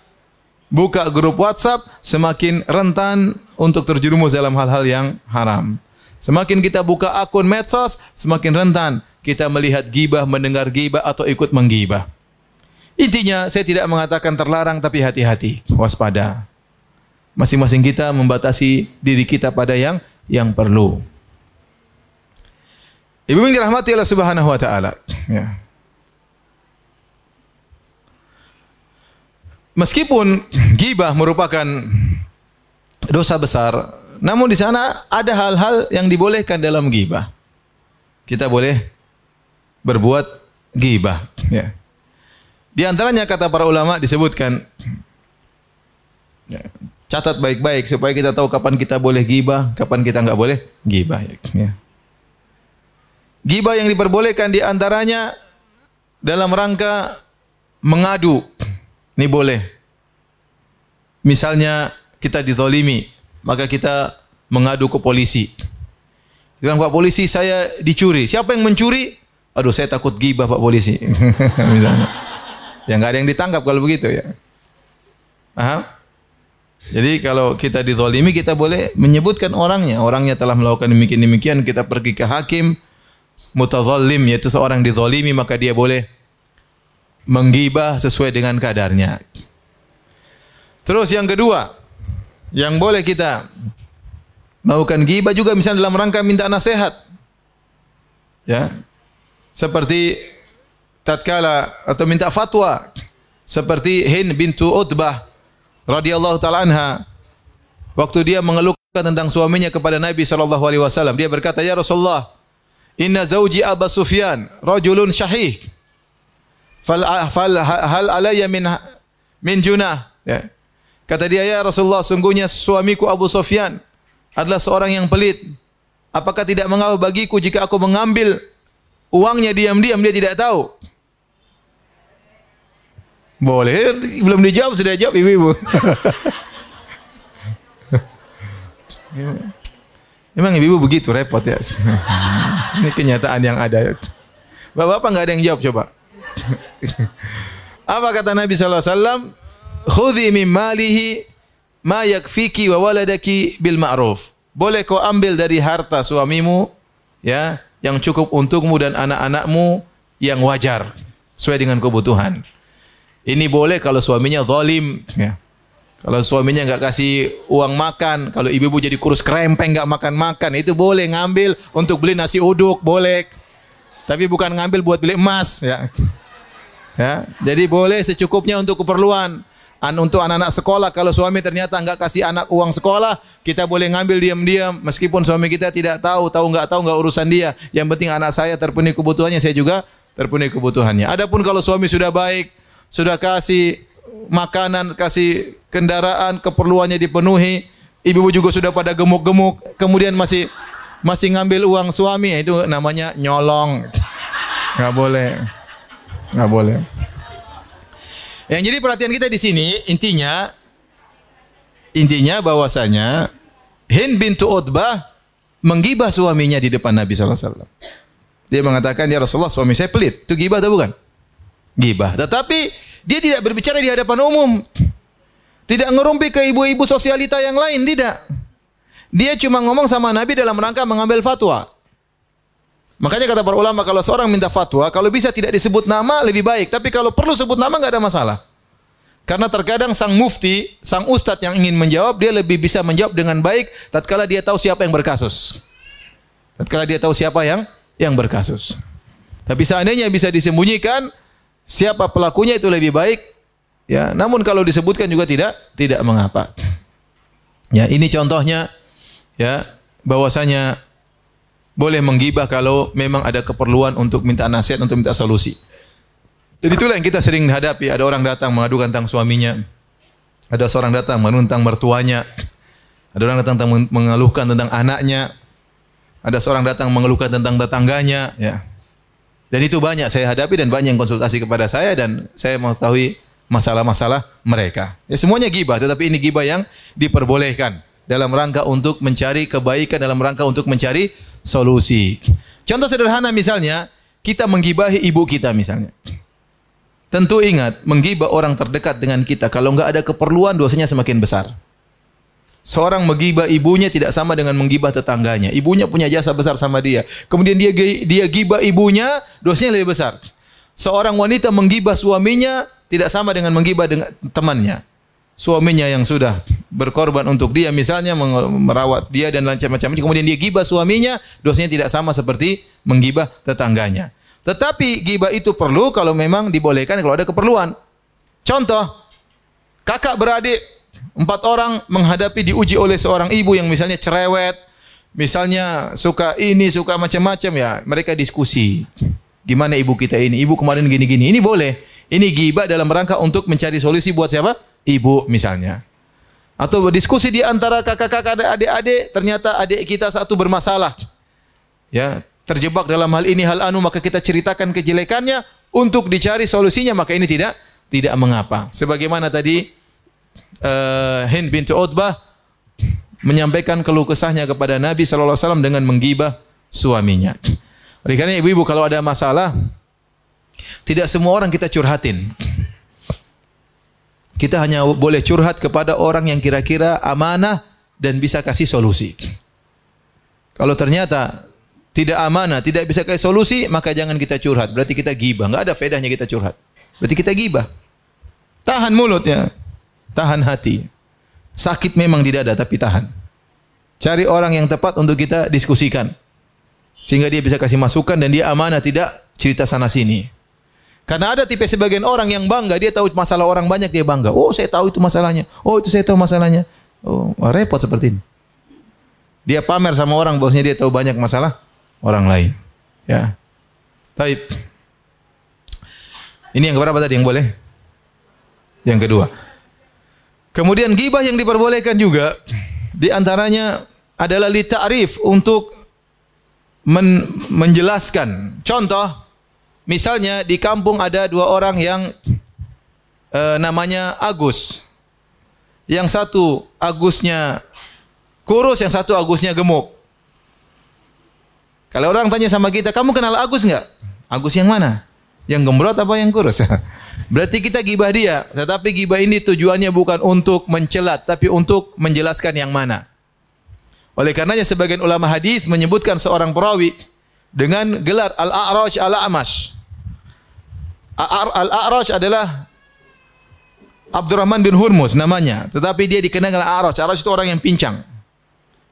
buka grup WhatsApp, semakin rentan untuk terjerumus dalam hal-hal yang haram. Semakin kita buka akun medsos, semakin rentan kita melihat gibah, mendengar gibah, atau ikut menggibah. Intinya, saya tidak mengatakan terlarang, tapi hati-hati, waspada. Masing-masing kita membatasi diri kita pada yang yang perlu. Ibu yang dirahmati Allah Subhanahu wa taala, ya. Meskipun ghibah merupakan dosa besar, namun di sana ada hal-hal yang dibolehkan dalam ghibah. Kita boleh berbuat ghibah. Ya. Di antaranya kata para ulama disebutkan, catat baik-baik supaya kita tahu kapan kita boleh ghibah, kapan kita nggak boleh ghibah. Ya. Ghibah yang diperbolehkan di antaranya dalam rangka mengadu. Ini boleh. Misalnya kita ditolimi, maka kita mengadu ke polisi. Bilang, Pak Polisi, saya dicuri. Siapa yang mencuri? Aduh, saya takut ghibah Pak Polisi. Misalnya. Ya nggak ada yang ditangkap kalau begitu ya. Paham? Jadi kalau kita ditolimi, kita boleh menyebutkan orangnya. Orangnya telah melakukan demikian-demikian, kita pergi ke hakim. Mutazallim, yaitu seorang ditolimi, maka dia boleh menggibah sesuai dengan kadarnya. Terus yang kedua, yang boleh kita melakukan ghibah juga misalnya dalam rangka minta nasihat. Ya. Seperti tatkala atau minta fatwa seperti Hind bintu Utbah radhiyallahu taala anha waktu dia mengeluhkan tentang suaminya kepada Nabi sallallahu alaihi wasallam, dia berkata, "Ya Rasulullah, inna zauji Abu Sufyan rajulun syahih. Fal hal alayya min min junah." Ya. Kata dia, "Ya Rasulullah, sungguhnya suamiku Abu Sufyan adalah seorang yang pelit. Apakah tidak mengapa bagiku jika aku mengambil uangnya diam-diam, dia tidak tahu?" Boleh, belum dijawab sudah jawab ibu-ibu. Emang ibu-ibu begitu repot ya. Ini kenyataan yang ada. Bapak-bapak nggak ada yang jawab coba. Apa kata Nabi Sallallahu Alaihi Wasallam? Khudhi min malihi ma yakfiki wa waladaki bil ma'ruf. Boleh kau ambil dari harta suamimu, ya, yang cukup untukmu dan anak-anakmu yang wajar sesuai dengan kebutuhan. Ini boleh kalau suaminya zalim, ya. Kalau suaminya nggak kasih uang makan, kalau ibu-ibu jadi kurus kerempeng nggak makan-makan, itu boleh ngambil untuk beli nasi uduk, boleh. Tapi bukan ngambil buat beli emas, ya. Ya, jadi boleh secukupnya untuk keperluan. An untuk anak-anak sekolah, kalau suami ternyata nggak kasih anak uang sekolah, kita boleh ngambil diam-diam, meskipun suami kita tidak tahu, tahu nggak tahu nggak urusan dia. Yang penting anak saya terpenuhi kebutuhannya, saya juga terpenuhi kebutuhannya. Adapun kalau suami sudah baik, sudah kasih makanan, kasih kendaraan, keperluannya dipenuhi, ibu-ibu juga sudah pada gemuk-gemuk, kemudian masih masih ngambil uang suami, itu namanya nyolong. Nggak boleh, nggak boleh. Yang jadi perhatian kita di sini intinya, intinya bahwasanya Hind bintu Utbah menggibah suaminya di depan Nabi Sallallahu Alaihi Wasallam. Dia mengatakan, ya Rasulullah, suami saya pelit. Itu gibah atau bukan? Gibah. Tetapi dia tidak berbicara di hadapan umum. Tidak ngerumpi ke ibu-ibu sosialita yang lain, tidak. Dia cuma ngomong sama Nabi dalam rangka mengambil fatwa. Makanya kata para ulama, kalau seorang minta fatwa, kalau bisa tidak disebut nama lebih baik. Tapi kalau perlu sebut nama nggak ada masalah. Karena terkadang sang mufti, sang ustadz yang ingin menjawab, dia lebih bisa menjawab dengan baik tatkala dia tahu siapa yang berkasus. Tatkala dia tahu siapa yang yang berkasus. Tapi seandainya bisa disembunyikan siapa pelakunya itu lebih baik. Ya, namun kalau disebutkan juga tidak tidak mengapa. Ya, ini contohnya ya, bahwasanya boleh menggibah kalau memang ada keperluan untuk minta nasihat, untuk minta solusi. Jadi itulah yang kita sering hadapi, ada orang datang mengadukan tentang suaminya. Ada seorang datang mengadukan tentang mertuanya. Ada orang datang mengeluhkan tentang anaknya. Ada seorang datang mengeluhkan tentang tetangganya, ya. Dan itu banyak saya hadapi dan banyak yang konsultasi kepada saya dan saya mengetahui masalah-masalah mereka. Ya, semuanya gibah, tetapi ini gibah yang diperbolehkan dalam rangka untuk mencari kebaikan, dalam rangka untuk mencari solusi. Contoh sederhana misalnya, kita menggibahi ibu kita misalnya. Tentu ingat, menggibah orang terdekat dengan kita, kalau enggak ada keperluan dosanya semakin besar. Seorang menggibah ibunya tidak sama dengan menggibah tetangganya. Ibunya punya jasa besar sama dia. Kemudian dia dia gibah ibunya, dosanya lebih besar. Seorang wanita menggibah suaminya tidak sama dengan menggibah dengan temannya. Suaminya yang sudah berkorban untuk dia misalnya merawat dia dan macam-macam. Kemudian dia gibah suaminya, dosanya tidak sama seperti menggibah tetangganya. Tetapi gibah itu perlu kalau memang dibolehkan kalau ada keperluan. Contoh, kakak beradik empat orang menghadapi diuji oleh seorang ibu yang misalnya cerewet, misalnya suka ini, suka macam-macam ya. Mereka diskusi, gimana ibu kita ini? Ibu kemarin gini-gini. Ini boleh. Ini ghibah dalam rangka untuk mencari solusi buat siapa? Ibu misalnya. Atau berdiskusi di antara kakak-kakak dan adik-adik, ternyata adik kita satu bermasalah. Ya, terjebak dalam hal ini hal anu, maka kita ceritakan kejelekannya untuk dicari solusinya, maka ini tidak tidak mengapa. Sebagaimana tadi Uh, Hind bintu Utbah menyampaikan keluh kesahnya kepada Nabi Sallallahu Alaihi Wasallam dengan menggibah suaminya. Oleh karena ibu-ibu kalau ada masalah, tidak semua orang kita curhatin. Kita hanya boleh curhat kepada orang yang kira-kira amanah dan bisa kasih solusi. Kalau ternyata tidak amanah, tidak bisa kasih solusi, maka jangan kita curhat. Berarti kita gibah. Nggak ada faedahnya kita curhat. Berarti kita gibah. Tahan mulutnya. Tahan hati. Sakit memang di dada tapi tahan. Cari orang yang tepat untuk kita diskusikan. Sehingga dia bisa kasih masukan dan dia amanah, tidak cerita sana sini. Karena ada tipe sebagian orang yang bangga, dia tahu masalah orang banyak dia bangga. Oh, saya tahu itu masalahnya. Oh, itu saya tahu masalahnya. Oh, repot seperti ini. Dia pamer sama orang bahwasanya dia tahu banyak masalah orang lain. Ya. Taib. Ini yang keberapa tadi yang boleh? Yang kedua. Kemudian gibah yang diperbolehkan juga di antaranya adalah li ta'rif, untuk men menjelaskan. Contoh, misalnya di kampung ada dua orang yang e, namanya Agus. Yang satu Agusnya kurus, yang satu Agusnya gemuk. Kalau orang tanya sama kita, kamu kenal Agus nggak? Agus yang mana? Yang gembrot apa yang kurus? Berarti kita gibah dia. Tetapi gibah ini tujuannya bukan untuk mencela, tapi untuk menjelaskan yang mana. Oleh karenanya sebagian ulama hadis menyebutkan seorang perawi dengan gelar Al-A'raj Al-A'mash. Al-A'raj adalah Abdurrahman bin Hurmuz namanya, tetapi dia dikenal Al-A'raj. Al-A'raj itu orang yang pincang.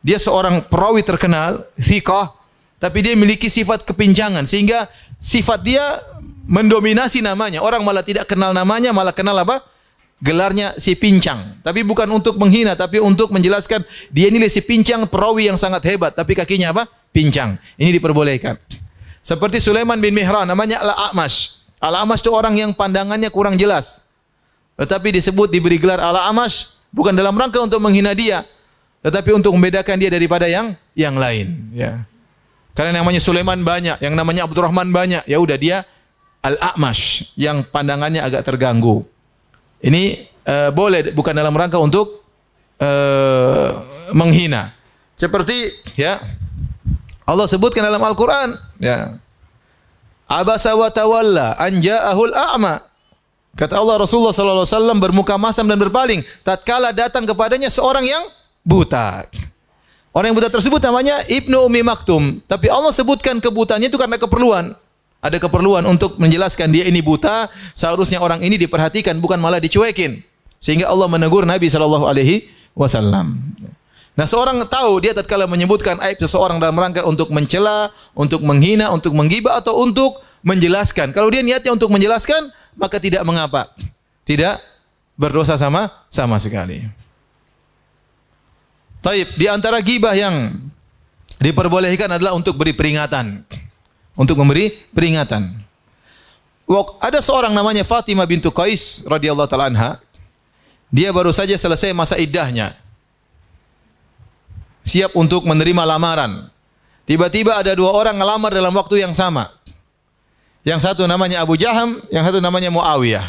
Dia seorang perawi terkenal, thiqah, tapi dia memiliki sifat kepincangan sehingga sifat dia mendominasi namanya. Orang malah tidak kenal namanya, malah kenal apa? Gelarnya si pincang. Tapi bukan untuk menghina, tapi untuk menjelaskan dia ini si pincang, perawi yang sangat hebat, tapi kakinya apa? Pincang. Ini diperbolehkan. Seperti Sulaiman bin Mihran, namanya Al-A'mash. Al-A'mash itu orang yang pandangannya kurang jelas. Tetapi disebut diberi gelar Al-A'mash bukan dalam rangka untuk menghina dia, tetapi untuk membedakan dia daripada yang yang lain, ya. Karena namanya Sulaiman banyak, yang namanya Abdurrahman banyak, ya udah dia Al-A'mash yang pandangannya agak terganggu. Ini uh, boleh, bukan dalam rangka untuk uh, menghina. Seperti ya Allah sebutkan dalam Al-Qur'an, ya. Abasa wa tawalla an ja'ahul a'ma. Kata Allah, Rasulullah sallallahu alaihi wasallam bermuka masam dan berpaling tatkala datang kepadanya seorang yang buta. Orang yang buta tersebut namanya Ibnu Ummi Maktum. Tapi Allah sebutkan kebutaannya itu karena keperluan. Ada keperluan untuk menjelaskan dia ini buta. Seharusnya orang ini diperhatikan, bukan malah dicuekin. Sehingga Allah menegur Nabi shallallahu alaihi wasallam. Nah, seorang tahu dia tatkala menyebutkan aib seseorang dalam rangka untuk mencela, untuk menghina, untuk menggibah, atau untuk menjelaskan. Kalau dia niatnya untuk menjelaskan, maka tidak mengapa. Tidak berdosa sama sama sekali. Taib, di antara gibah yang diperbolehkan adalah untuk beri peringatan. Untuk memberi peringatan. Ada seorang namanya Fatimah bintu Qais radhiyallahu taala anha. Dia baru saja selesai masa iddahnya. Siap untuk menerima lamaran. Tiba-tiba ada dua orang ngelamar dalam waktu yang sama. Yang satu namanya Abu Jaham, yang satu namanya Muawiyah.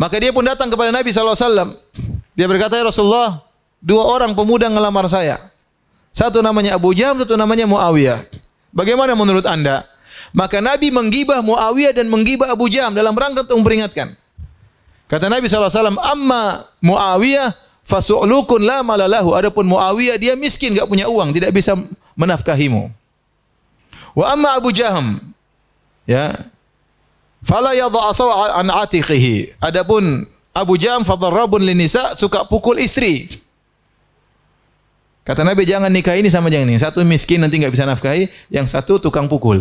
Maka dia pun datang kepada Nabi sallallahu alaihi wasallam. Dia berkata, "Ya Rasulullah, dua orang pemuda ngelamar saya. Satu namanya Abu Jaham, satu namanya Muawiyah. Bagaimana menurut Anda?" Maka Nabi menggibah Muawiyah dan menggibah Abu Jaham dalam rangka untuk memperingatkan. Kata Nabi shallallahu alaihi wasallam, "Amma Muawiyah fasu'lukun la malalahu." Adapun Muawiyah, dia miskin, enggak punya uang, tidak bisa menafkahimu. "Wa amma Abu Jaham, ya, fala yadha'a saw'an 'an 'atiqihi." Adapun Abu Jaham, fadarrabun linisa, suka pukul istri. Kata Nabi, jangan nikah ini sama jangan ini. Satu miskin nanti enggak bisa nafkahi, yang satu tukang pukul.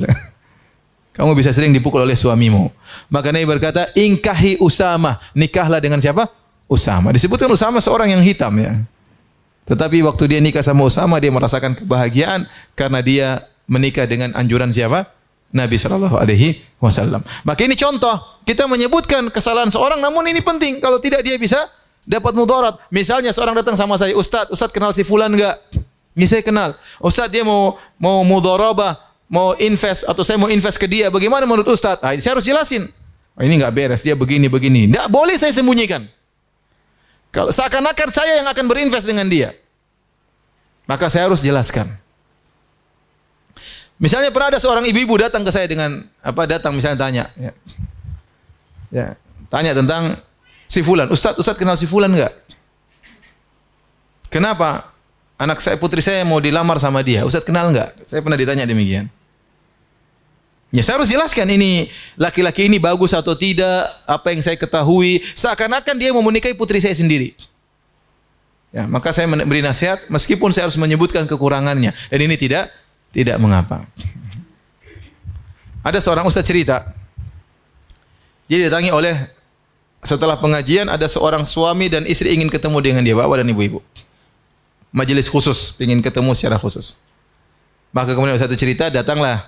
Kamu bisa sering dipukul oleh suamimu. Maka Nabi berkata, "Ingkahi Usamah." Nikahlah dengan siapa? Usamah. Disebutkan Usamah seorang yang hitam, ya. Tetapi waktu dia nikah sama Usamah, dia merasakan kebahagiaan karena dia menikah dengan anjuran siapa? Nabi sallallahu alaihi wasallam. Maka ini contoh, kita menyebutkan kesalahan seorang namun ini penting. Kalau tidak dia bisa dapat mudarat. Misalnya seorang datang sama saya, "Ustaz, Ustaz kenal si fulan enggak?" "Ini saya kenal." "Ustaz, dia mau mau mudharabah, mau invest, atau saya mau invest ke dia. Bagaimana menurut Ustaz?" Nah, saya harus jelasin. "Oh, ini enggak beres, dia begini begini." Enggak boleh saya sembunyikan. Kalau seakan-akan saya yang akan berinvest dengan dia, maka saya harus jelaskan. Misalnya pernah ada seorang ibu-ibu datang ke saya dengan apa? Datang misalnya tanya, ya. Ya, tanya tentang si fulan. "Ustaz, Ustaz kenal si fulan enggak?" "Kenapa?" "Anak saya, putri saya mau dilamar sama dia. Ustaz kenal enggak?" Saya pernah ditanya demikian. Ya, saya harus jelaskan ini laki-laki ini bagus atau tidak, apa yang saya ketahui, seakan-akan dia mau menikahi putri saya sendiri. Ya, maka saya memberi nasihat meskipun saya harus menyebutkan kekurangannya, dan ini tidak tidak mengapa. Ada seorang ustaz cerita. Dia didatangi oleh setelah pengajian, ada seorang suami dan istri ingin ketemu dengan dia, bapak dan ibu-ibu. Majelis khusus, ingin ketemu secara khusus. Maka kemudian satu cerita, datanglah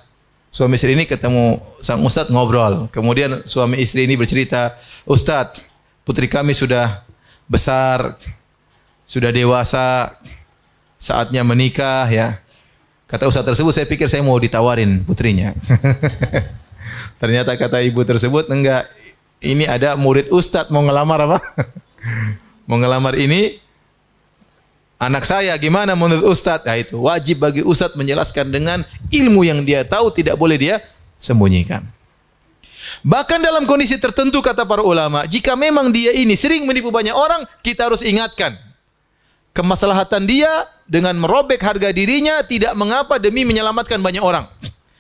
suami istri ini ketemu sang ustaz, ngobrol. Kemudian suami istri ini bercerita, "Ustaz, putri kami sudah besar, sudah dewasa, saatnya menikah, ya." Kata ustaz tersebut, "Saya pikir saya mau ditawarin putrinya." Ternyata kata ibu tersebut, "Enggak. Ini ada murid ustadz mau ngelamar apa? Mau ngelamar ini anak saya, gimana menurut Ustadz? Nah, itu wajib bagi Ustadz menjelaskan dengan ilmu yang dia tahu, tidak boleh dia sembunyikan. Bahkan dalam kondisi tertentu, kata para ulama, jika memang dia ini sering menipu banyak orang, kita harus ingatkan kemaslahatan dia dengan merobek harga dirinya tidak mengapa demi menyelamatkan banyak orang.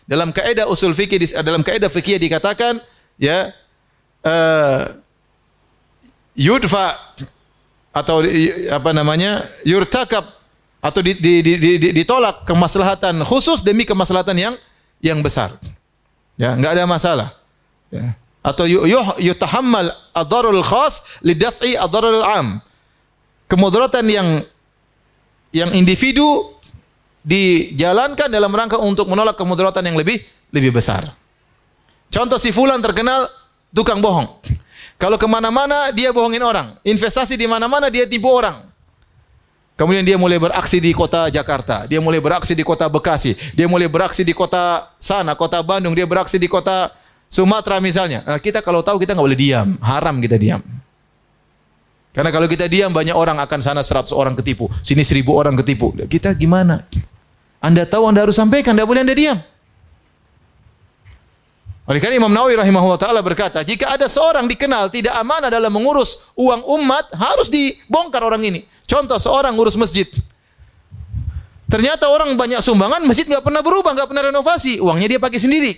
Dalam kaidah usul fikih, dalam kaidah fikih dikatakan, ya, uh, yudfa atau apa namanya, yurtakab, atau di, di, di, di, ditolak kemaslahatan khusus demi kemaslahatan yang yang besar. Ya, enggak ada masalah. Ya. Atau yuh yutahammal adarul khas lidaf'i adarul am. Kemudaratan yang yang individu dijalankan dalam rangka untuk menolak kemudaratan yang lebih lebih besar. Contoh, si fulan terkenal tukang bohong. Kalau kemana-mana dia bohongin orang, investasi di mana-mana dia tipu orang. Kemudian dia mulai beraksi di kota Jakarta, dia mulai beraksi di kota Bekasi, dia mulai beraksi di kota sana, kota Bandung, dia beraksi di kota Sumatera misalnya. Nah, kita kalau tahu kita nggak boleh diam, haram kita diam. Karena kalau kita diam banyak orang akan sana seratus orang ketipu, sini seribu orang ketipu. Kita gimana? Anda tahu, Anda harus sampaikan, tidak boleh Anda diam. Oleh karena Imam Nawawi rahimahullah ta'ala berkata, jika ada seorang dikenal tidak amanah dalam mengurus uang umat, harus dibongkar orang ini. Contoh, seorang ngurus masjid. Ternyata orang banyak sumbangan, masjid nggak pernah berubah, nggak pernah renovasi. Uangnya dia pakai sendiri.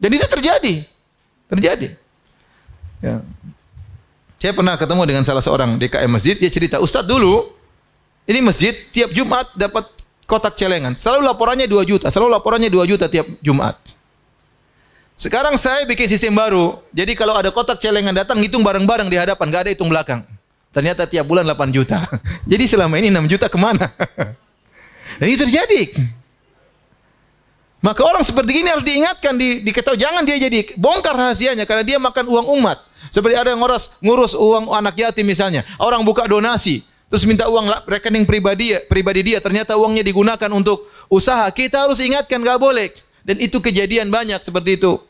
Dan itu terjadi. Terjadi. Ya. Saya pernah ketemu dengan salah seorang D K M masjid, dia cerita, Ustadz dulu, ini masjid tiap Jumat dapat kotak celengan. Selalu laporannya dua juta, selalu laporannya dua juta tiap Jumat. Sekarang saya bikin sistem baru. Jadi kalau ada kotak celengan datang, hitung bareng-bareng di hadapan, nggak ada hitung belakang. Ternyata tiap bulan delapan juta. Jadi selama ini enam juta kemana? Dan itu terjadi. Maka orang seperti ini harus diingatkan, di, diketahui, jangan dia jadi bongkar rahasianya karena dia makan uang umat. Seperti ada yang ngurus, ngurus uang anak yatim misalnya. Orang buka donasi, terus minta uang rekening pribadi pribadi dia, ternyata uangnya digunakan untuk usaha. Kita harus ingatkan, nggak boleh. Dan itu kejadian banyak seperti itu.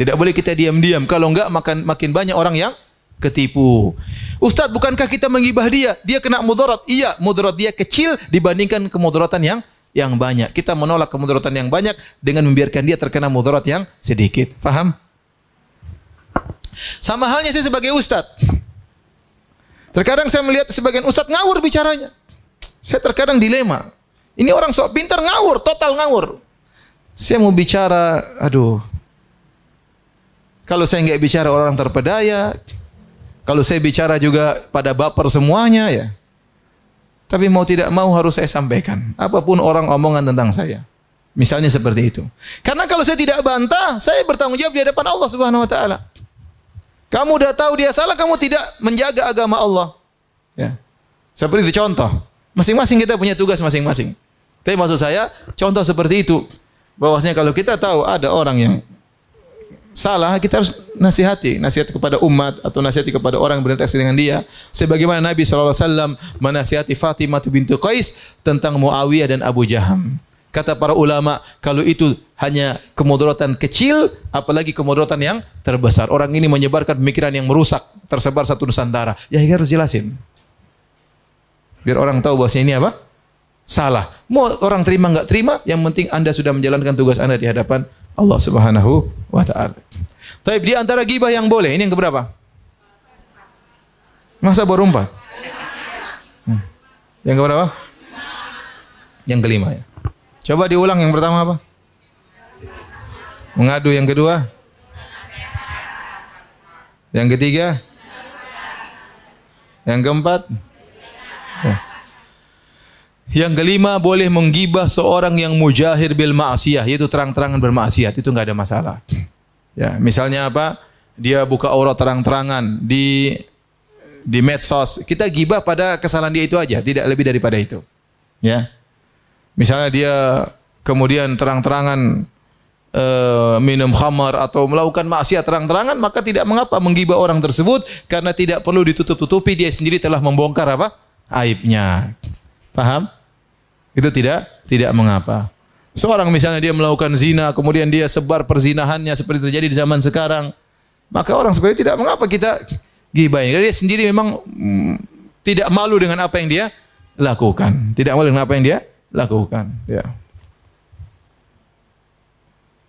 Tidak boleh kita diam-diam, kalau enggak makan makin banyak orang yang ketipu. Ustaz, bukankah kita menggibah dia? Dia kena mudarat. Iya, mudarat dia kecil dibandingkan kemudaratan yang yang banyak. Kita menolak kemudaratan yang banyak dengan membiarkan dia terkena mudarat yang sedikit. Paham? Sama halnya saya sebagai ustaz. Terkadang saya melihat sebagian ustaz ngawur bicaranya. Saya terkadang dilema. Ini orang sok pintar ngawur, total ngawur. Saya mau bicara, aduh. Kalau saya nggak bicara orang terpedaya, kalau saya bicara juga pada baper semuanya ya. Tapi mau tidak mau harus saya sampaikan. Apapun orang omongan tentang saya, misalnya seperti itu. Karena kalau saya tidak bantah, saya bertanggung jawab di hadapan Allah Subhanahu Wa Taala. Kamu udah tahu dia salah, kamu tidak menjaga agama Allah. Ya. Seperti itu contoh. Masing-masing kita punya tugas masing-masing. Tapi maksud saya contoh seperti itu. Bahwasanya kalau kita tahu ada orang yang salah, kita harus nasihati, nasihat kepada umat atau nasihati kepada orang yang berinteraksi dengan dia. Sebagaimana Nabi shallallahu alaihi wasallam menasihati Fatimah bintu Qais tentang Muawiyah dan Abu Jaham. Kata para ulama, kalau itu hanya kemudaratan kecil, apalagi kemudaratan yang terbesar. Orang ini menyebarkan pemikiran yang merusak, tersebar satu nusantara. Ya, harus jelasin. Biar orang tahu bahwasanya ini apa? Salah. Mau orang terima enggak terima, yang penting Anda sudah menjalankan tugas Anda di hadapan Allah Subhanahu wa ta'ala. Tapi di antara ghibah yang boleh, ini yang keberapa? Masa baru empat? Hmm. Yang keberapa? Yang kelima ya. Coba diulang, yang pertama apa? Mengadu, yang kedua? Yang ketiga? Yang keempat? Ya. Yang kelima, boleh menggibah seorang yang mujahir bil ma'asiyah, yaitu terang-terangan bermaksiat, itu enggak ada masalah. Ya, misalnya apa? Dia buka aurat terang-terangan di di medsos. Kita gibah pada kesalahan dia itu aja, tidak lebih daripada itu. Ya. Misalnya dia kemudian terang-terangan uh, minum khamar atau melakukan maksiat terang-terangan, maka tidak mengapa menggibah orang tersebut karena tidak perlu ditutup-tutupi, dia sendiri telah membongkar apa? Aibnya. Paham? Itu tidak tidak mengapa. Seorang misalnya dia melakukan zina, kemudian dia sebar perzinahannya seperti terjadi di zaman sekarang, maka orang seperti itu tidak mengapa kita gibahin. Dia sendiri memang tidak malu dengan apa yang dia lakukan. Tidak malu dengan apa yang dia lakukan. Ya.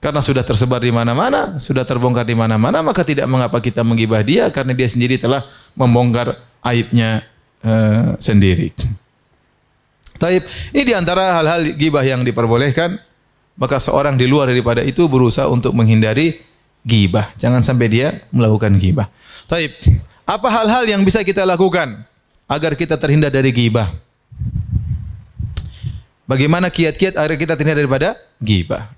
Karena sudah tersebar di mana-mana, sudah terbongkar di mana-mana, maka tidak mengapa kita menggibah dia, karena dia sendiri telah membongkar aibnya uh, sendiri. Taib, ini diantara hal-hal gibah yang diperbolehkan, maka seorang di luar daripada itu berusaha untuk menghindari gibah. Jangan sampai dia melakukan gibah. Taib, apa hal-hal yang bisa kita lakukan agar kita terhindar dari gibah? Bagaimana kiat-kiat agar kita terhindar daripada gibah?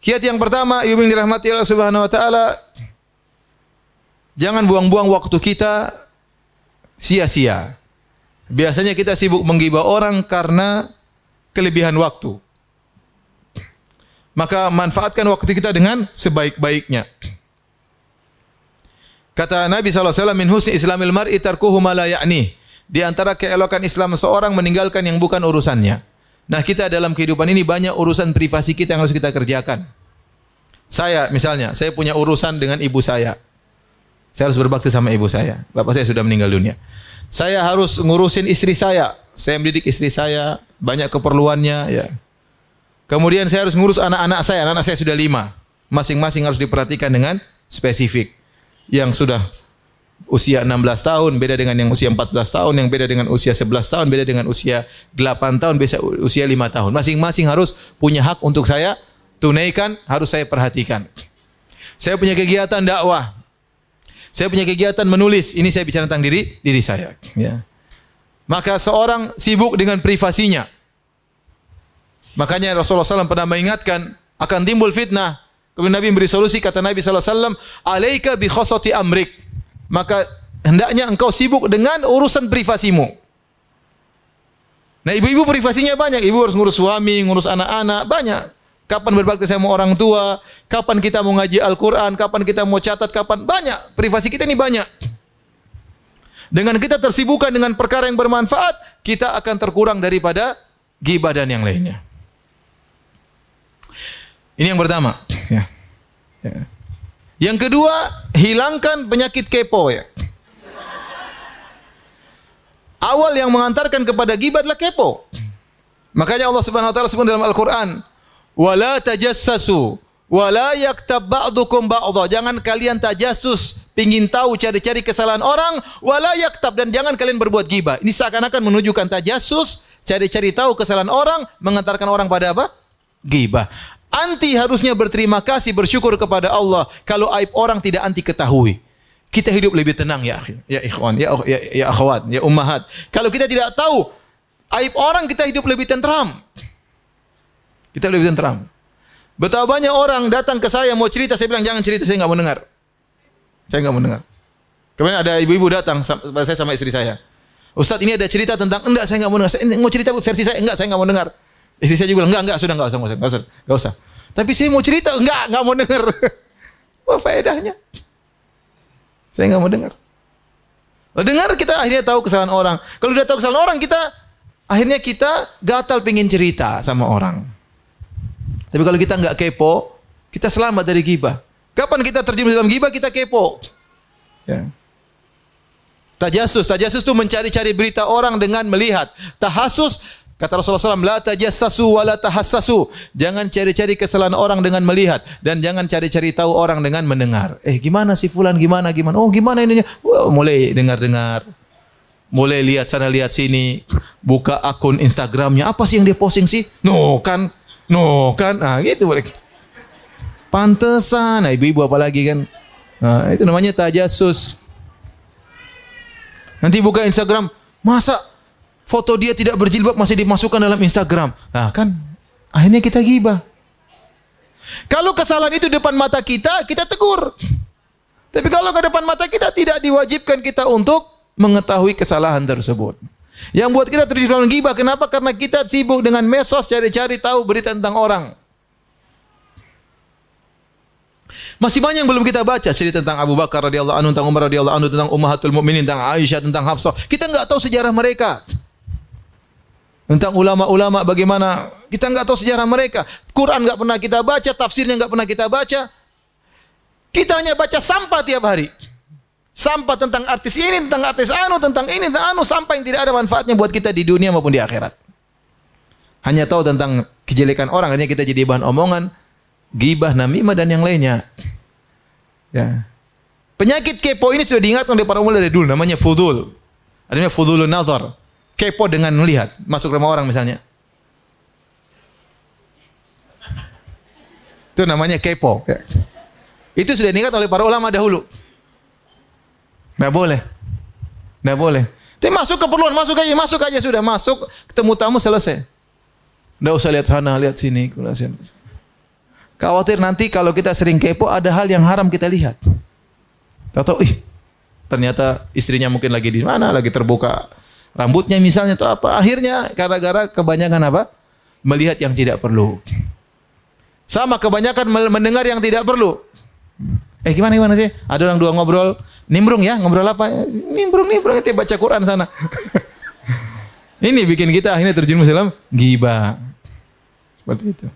Kiat yang pertama, ibu-ibu dirahmati Allah Subhanahu wa taala, jangan buang-buang waktu kita sia-sia. Biasanya kita sibuk menggibah orang karena kelebihan waktu. Maka manfaatkan waktu kita dengan sebaik-baiknya. Kata Nabi sallallahu alaihi wasallam, "Min husni islamil mar'i tarkuhu ma la ya'ni." Di antara keelokan Islam seorang meninggalkan yang bukan urusannya. Nah, kita dalam kehidupan ini banyak urusan privasi kita yang harus kita kerjakan. Saya misalnya, saya punya urusan dengan ibu saya. Saya harus berbakti sama ibu saya. Bapak saya sudah meninggal dunia. Saya harus ngurusin istri saya. Saya mendidik istri saya, banyak keperluannya. Ya. Kemudian saya harus ngurus anak-anak saya. Anak-anak saya sudah lima. Masing-masing harus diperhatikan dengan spesifik. Yang sudah usia enam belas tahun beda dengan yang usia empat belas tahun, yang beda dengan usia sebelas tahun, beda dengan usia delapan tahun, beda usia lima tahun. Masing-masing harus punya hak untuk saya tunaikan, harus saya perhatikan. Saya punya kegiatan dakwah. Saya punya kegiatan menulis. Ini saya bicara tentang diri diri saya, ya. Maka seorang sibuk dengan privasinya. Makanya Rasulullah sallallahu alaihi wasallam pernah mengingatkan akan timbul fitnah. Kemudian Nabi memberi solusi, kata Nabi sallallahu alaihi wasallam, "Alaika bi khosati amrik." Maka hendaknya engkau sibuk dengan urusan privasimu. Nah, ibu-ibu privasinya banyak. Ibu harus ngurus suami, ngurus anak-anak, banyak. Kapan berbakti sama orang tua, kapan kita mau ngaji Al-Quran, kapan kita mau catat, kapan, banyak. Privasi kita ini banyak. Dengan kita tersibukkan dengan perkara yang bermanfaat, kita akan terkurang daripada ghibah dan yang lainnya. Ini yang pertama. Ya. Ya. Yang kedua, hilangkan penyakit kepo, ya. Awal yang mengantarkan kepada ghibah adalah kepo. Makanya Allah Subhanahu wa taala sebut dalam Al-Qur'an, "Wala tajassasu, wala yaktab ba'dukum ba'dha." Jangan kalian tajassus, pingin tahu cari-cari kesalahan orang, wala yaktab, dan jangan kalian berbuat ghibah. Ini seakan-akan menunjukkan tajassus, cari-cari tahu kesalahan orang, mengantarkan orang pada apa? Ghibah. Anti harusnya berterima kasih, bersyukur kepada Allah kalau aib orang tidak anti ketahui. Kita hidup lebih tenang, ya akhi, ya ikhwan, ya, ya, ya akhwat, ya ummahat. Kalau kita tidak tahu aib orang, kita hidup lebih tenteram. Kita lebih tenteram. Betapa banyak orang datang ke saya mau cerita, saya bilang jangan cerita, saya enggak mau dengar. Saya enggak mau dengar. Kemudian ada ibu-ibu datang sama saya sama istri saya. "Ustaz, ini ada cerita tentang..." "Enggak, saya enggak mau dengar." "Saya mau cerita versi saya." "Enggak, saya enggak mau dengar." Istri saya juga, enggak, enggak, sudah enggak usah, enggak usah, enggak usah, enggak usah. Tapi saya mau cerita, enggak, enggak mau dengar. Apa faedahnya? Saya enggak mau dengar. Kalau dengar, kita akhirnya tahu kesalahan orang. Kalau sudah tahu kesalahan orang, kita akhirnya kita gatal pingin cerita sama orang. Tapi kalau kita enggak kepo, kita selamat dari ghibah. Kapan kita terjun dalam ghibah, kita kepo. Ya. Tajassus, tajassus itu mencari-cari berita orang dengan melihat. Tahassus, kata Rasulullah sallallahu alaihi wasallam, "La tajassasu wa la tahassasu." Jangan cari-cari kesalahan orang dengan melihat, dan jangan cari-cari tahu orang dengan mendengar. Eh, gimana si fulan, gimana, gimana. Oh, gimana ininya. Wow, mulai dengar-dengar. Mulai lihat sana, lihat sini. Buka akun Instagramnya. Apa sih yang dia posting sih? No, kan. No, kan. Nah, gitu. Pantesan. Nah, ibu-ibu apa lagi kan. Nah, itu namanya tajassus. Nanti buka Instagram. Masa foto dia tidak berjilbab masih dimasukkan dalam Instagram. Nah, kan akhirnya kita ghibah. Kalau kesalahan itu depan mata kita, kita tegur. Tapi kalau ke depan mata kita, tidak diwajibkan kita untuk mengetahui kesalahan tersebut. Yang buat kita terjun dalam ghibah, kenapa? Karena kita sibuk dengan medsos, cari-cari tahu berita tentang orang. Masih banyak yang belum kita baca, cerita tentang Abu Bakar radhiyallahu anhu, tentang Umar radhiyallahu anhu, tentang Ummahatul Mukminin, tentang Aisyah, tentang Hafsah. Kita enggak tahu sejarah mereka. Tentang ulama-ulama bagaimana, kita enggak tahu sejarah mereka. Quran enggak pernah kita baca, tafsirnya enggak pernah kita baca. Kita hanya baca sampah tiap hari. sampah tentang artis ini, tentang artis anu, tentang ini, tentang anu, sampah yang tidak ada manfaatnya buat kita di dunia maupun di akhirat. Hanya tahu tentang kejelekan orang, hanya kita jadi bahan omongan, gibah, namimah dan yang lainnya. Ya. Penyakit kepo ini sudah diingatkan oleh para ulama dari dulu, namanya fudul. Adanya fudulun nazar, kepo dengan melihat, masuk rumah orang misalnya. Itu namanya kepo. Ya. Itu sudah diingat oleh para ulama dahulu. Nggak boleh. Nggak boleh. Tapi masuk keperluan, masuk aja, masuk aja sudah. Masuk, ketemu tamu, selesai. Nggak usah lihat sana, lihat sini. Khawatir nanti kalau kita sering kepo, ada hal yang haram kita lihat. Tahu-tahu, ih, ternyata istrinya mungkin lagi di mana, lagi terbuka rambutnya misalnya, atau apa. Akhirnya, gara-gara kebanyakan apa? Melihat yang tidak perlu. Sama kebanyakan mendengar yang tidak perlu. Eh gimana gimana sih? Ada orang dua ngobrol, nimbrung ya, ngobrol apa? Nimbrung nimbrung nanti baca Quran sana. Ini bikin kita akhirnya terjun dalam ghibah. Seperti itu.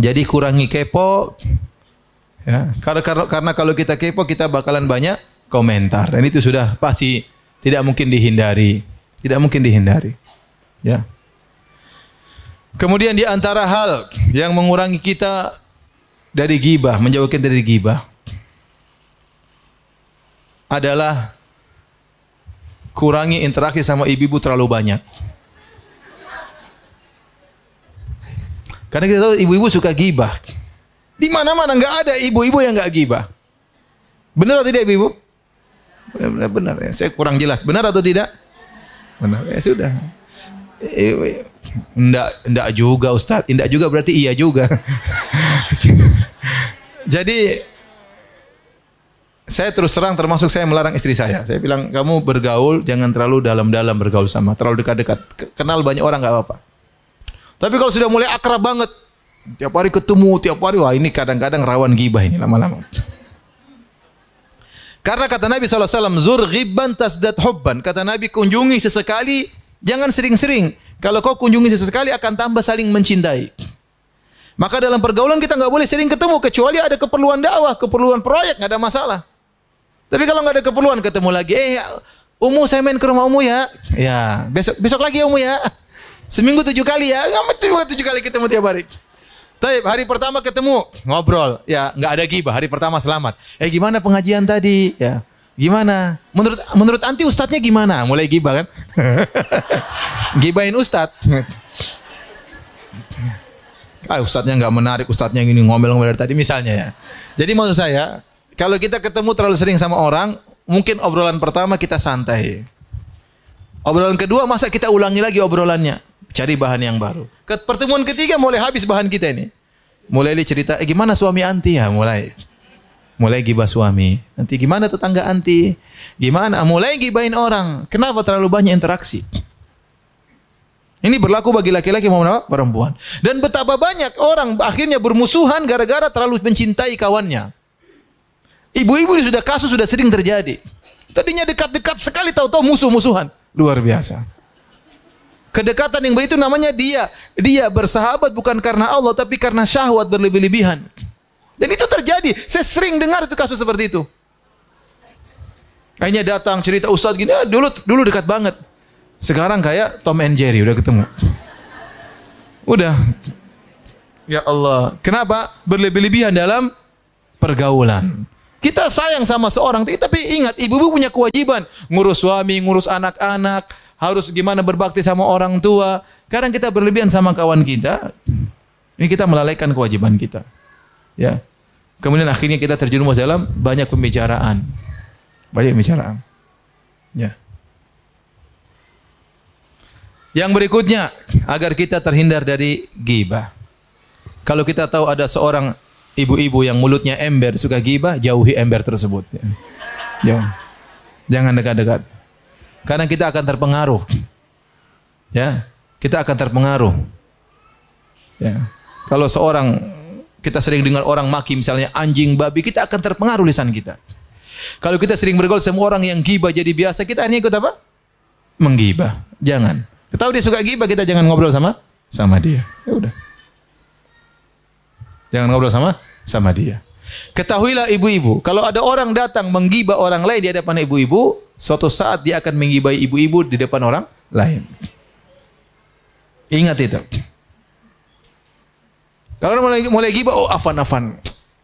Jadi kurangi kepo. Ya, karena karena kalau kita kepo kita bakalan banyak komentar. Dan itu sudah pasti tidak mungkin dihindari. Tidak mungkin dihindari. Ya. Kemudian di antara hal yang mengurangi kita dari ghibah, menjauhkan dari ghibah adalah kurangi interaksi sama ibu-ibu terlalu banyak. Karena kita tahu ibu-ibu suka ghibah. Di mana-mana nggak ada ibu-ibu yang nggak ghibah. Benar atau tidak ibu-ibu? Benar, benar. Ya. Saya kurang jelas. Benar atau tidak? Benar. Ya sudah. Enggak, enggak juga Ustadz. Enggak juga berarti iya juga. Jadi saya terus terang, termasuk saya melarang istri saya. Saya bilang kamu bergaul jangan terlalu dalam-dalam bergaul sama, terlalu dekat-dekat. Kenal banyak orang enggak apa-apa. Tapi kalau sudah mulai akrab banget, tiap hari ketemu, tiap hari, wah ini kadang-kadang rawan ghibah ini lama-lama. Karena kata Nabi sallallahu alaihi wasallam, zur ghibban tasdad hubban. Kata Nabi kunjungi sesekali, jangan sering-sering. Kalau kau kunjungi sesekali akan tambah saling mencintai. Maka dalam pergaulan kita nggak boleh sering ketemu kecuali ada keperluan dakwah, keperluan proyek, nggak ada masalah. Tapi kalau nggak ada keperluan ketemu lagi, eh Umu saya main ke rumah Umu ya, ya besok besok lagi ya Umu ya, seminggu tujuh kali ya, nggak tujuh tujuh kali ketemu tiap hari. Tapi hari pertama ketemu ngobrol, ya nggak ada ghibah. Hari pertama selamat. Eh gimana pengajian tadi? Ya gimana? Menurut menurut anti ustadznya gimana? Mulai ghibah kan? Gibahin ustadz. Ah ustadznya nggak menarik, ustadznya gini ngomel-ngomel dari tadi misalnya ya. Jadi maksud saya, kalau kita ketemu terlalu sering sama orang, mungkin obrolan pertama kita santai. Obrolan kedua masa kita ulangi lagi obrolannya, cari bahan yang baru. Ke pertemuan ketiga mulai habis bahan kita ini. Mulai cerita, eh, gimana suami anti ya? Mulai. Mulai ghibah suami. Nanti gimana tetangga anti? Gimana? Mulai ghibahin orang. Kenapa terlalu banyak interaksi? Ini berlaku bagi laki-laki maupun perempuan. Dan betapa banyak orang akhirnya bermusuhan gara-gara terlalu mencintai kawannya. Ibu-ibu sudah kasus sudah sering terjadi. Tadinya dekat-dekat sekali tahu-tahu musuh-musuhan. Luar biasa. Kedekatan yang begitu namanya dia dia bersahabat bukan karena Allah tapi karena syahwat berlebih-lebihan. Dan itu terjadi. Saya sering dengar itu kasus seperti itu. Akhirnya datang cerita ustaz gini, ah, dulu dulu dekat banget. Sekarang kayak Tom and Jerry udah ketemu. Udah. Ya Allah, kenapa berlebih-lebihan dalam pergaulan? Kita sayang sama seorang, tapi ingat ibu-ibu punya kewajiban ngurus suami, ngurus anak-anak, harus gimana berbakti sama orang tua. Kadang kita berlebihan sama kawan kita, ini kita melalaikan kewajiban kita. Ya. Kemudian akhirnya kita terjerumus dalam banyak pembicaraan. Banyak pembicaraan. Ya. Yang berikutnya, agar kita terhindar dari ghibah. Kalau kita tahu ada seorang ibu-ibu yang mulutnya ember suka ghibah, jauhi ember tersebut. Ya. Jangan. Jangan dekat-dekat. Karena kita akan terpengaruh. Ya, kita akan terpengaruh. Ya. Kalau seorang kita sering dengar orang maki misalnya anjing, babi, kita akan terpengaruh lisan kita. Kalau kita sering bergaul sama orang yang ghibah jadi biasa, kita hanya ikut apa? Menggibah. Jangan. Tahu dia suka ghibah, kita jangan ngobrol sama sama dia. Ya udah. Jangan ngobrol sama sama dia. Ketahuilah ibu-ibu, kalau ada orang datang menggibah orang lain di hadapan ibu-ibu, suatu saat dia akan menggibahi ibu-ibu di depan orang lain. Ingat itu. Kalau mulai mulai gibah, oh afan afan,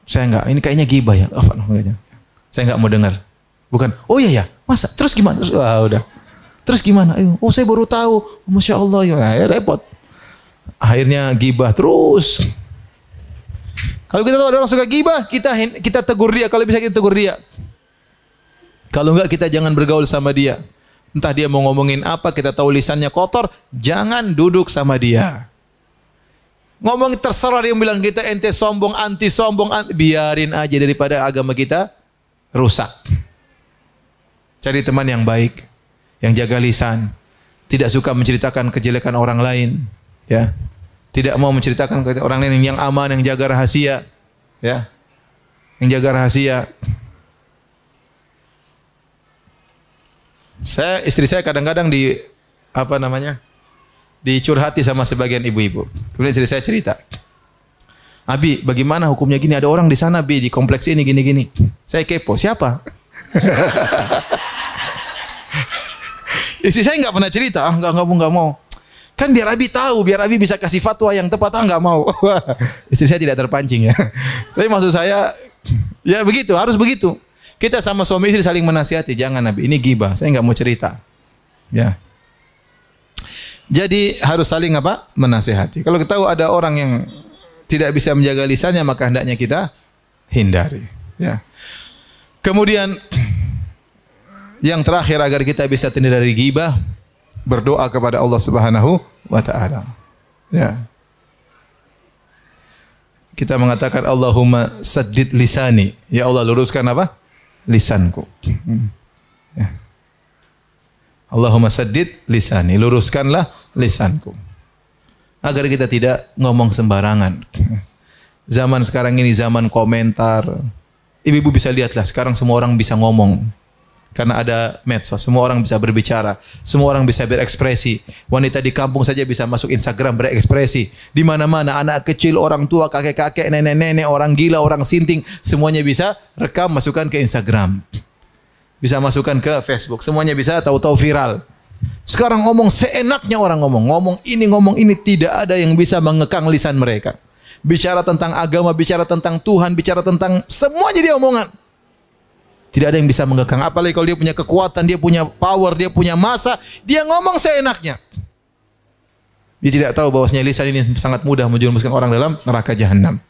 saya enggak, ini kayaknya gibah ya, afan kayaknya. Saya enggak mau dengar. Bukan, oh iya ya, masa? Terus gimana? Terus, ah, udah. Terus gimana? Oh saya baru tahu, masya Allah, ya nah, repot. Akhirnya gibah terus. Kalau kita tahu ada orang suka gibah, kita kita tegur dia. Kalau bisa kita tegur dia. Kalau enggak kita jangan bergaul sama dia. Entah dia mau ngomongin apa, kita tahu lisannya kotor, jangan duduk sama dia. Ngomong terserah dia bilang kita ente sombong, anti sombong, anti. Biarin aja daripada agama kita rusak. Cari teman yang baik, yang jaga lisan, tidak suka menceritakan kejelekan orang lain, ya. Tidak mau menceritakan ke orang lain, yang aman, yang jaga rahasia, ya. Yang jaga rahasia. Saya, istri saya kadang-kadang di apa namanya dicurhati sama sebagian ibu-ibu. Kemudian istri saya cerita, Abi, bagaimana hukumnya gini? Ada orang di sana, Bi, di kompleks ini gini-gini. Saya kepo, siapa? Istri saya nggak pernah cerita, ah nggak nggak mau nggak mau. Kan biar Abi tahu, biar Abi bisa kasih fatwa yang tepat, ah nggak mau. Istri saya tidak terpancing ya. Tapi maksud saya, ya begitu, harus begitu. Kita sama suami istri saling menasihati, jangan Nabi, ini ghibah, saya enggak mau cerita. Ya. Jadi harus saling apa? Menasihati. Kalau kita tahu ada orang yang tidak bisa menjaga lisannya, maka hendaknya kita hindari, ya. Kemudian yang terakhir agar kita bisa terhindar dari ghibah, berdoa kepada Allah Subhanahu wa taala. Ya. Kita mengatakan Allahumma saddid lisani, ya Allah luruskan apa? Lisanku. Hmm. Ya. Allahumma saddid lisani, luruskanlah lisanku. Agar kita tidak ngomong sembarangan. Zaman sekarang ini zaman komentar. Ibu-ibu bisa lihatlah sekarang semua orang bisa ngomong. Karena ada medsos, semua orang bisa berbicara, semua orang bisa berekspresi. Wanita di kampung saja bisa masuk Instagram berekspresi. Di mana-mana anak kecil, orang tua, kakek-kakek, nenek-nenek, orang gila, orang sinting, semuanya bisa rekam masukkan ke Instagram. Bisa masukkan ke Facebook, semuanya bisa tahu-tahu viral. Sekarang ngomong seenaknya orang ngomong, ngomong ini, ngomong ini, tidak ada yang bisa mengekang lisan mereka. Bicara tentang agama, bicara tentang Tuhan, bicara tentang semua jadi omongan. Tidak ada yang bisa mengekang. Apalagi kalau dia punya kekuatan, dia punya power, dia punya massa, dia ngomong seenaknya. Dia tidak tahu bahwasanya lisan ini sangat mudah menjerumuskan orang dalam neraka jahanam.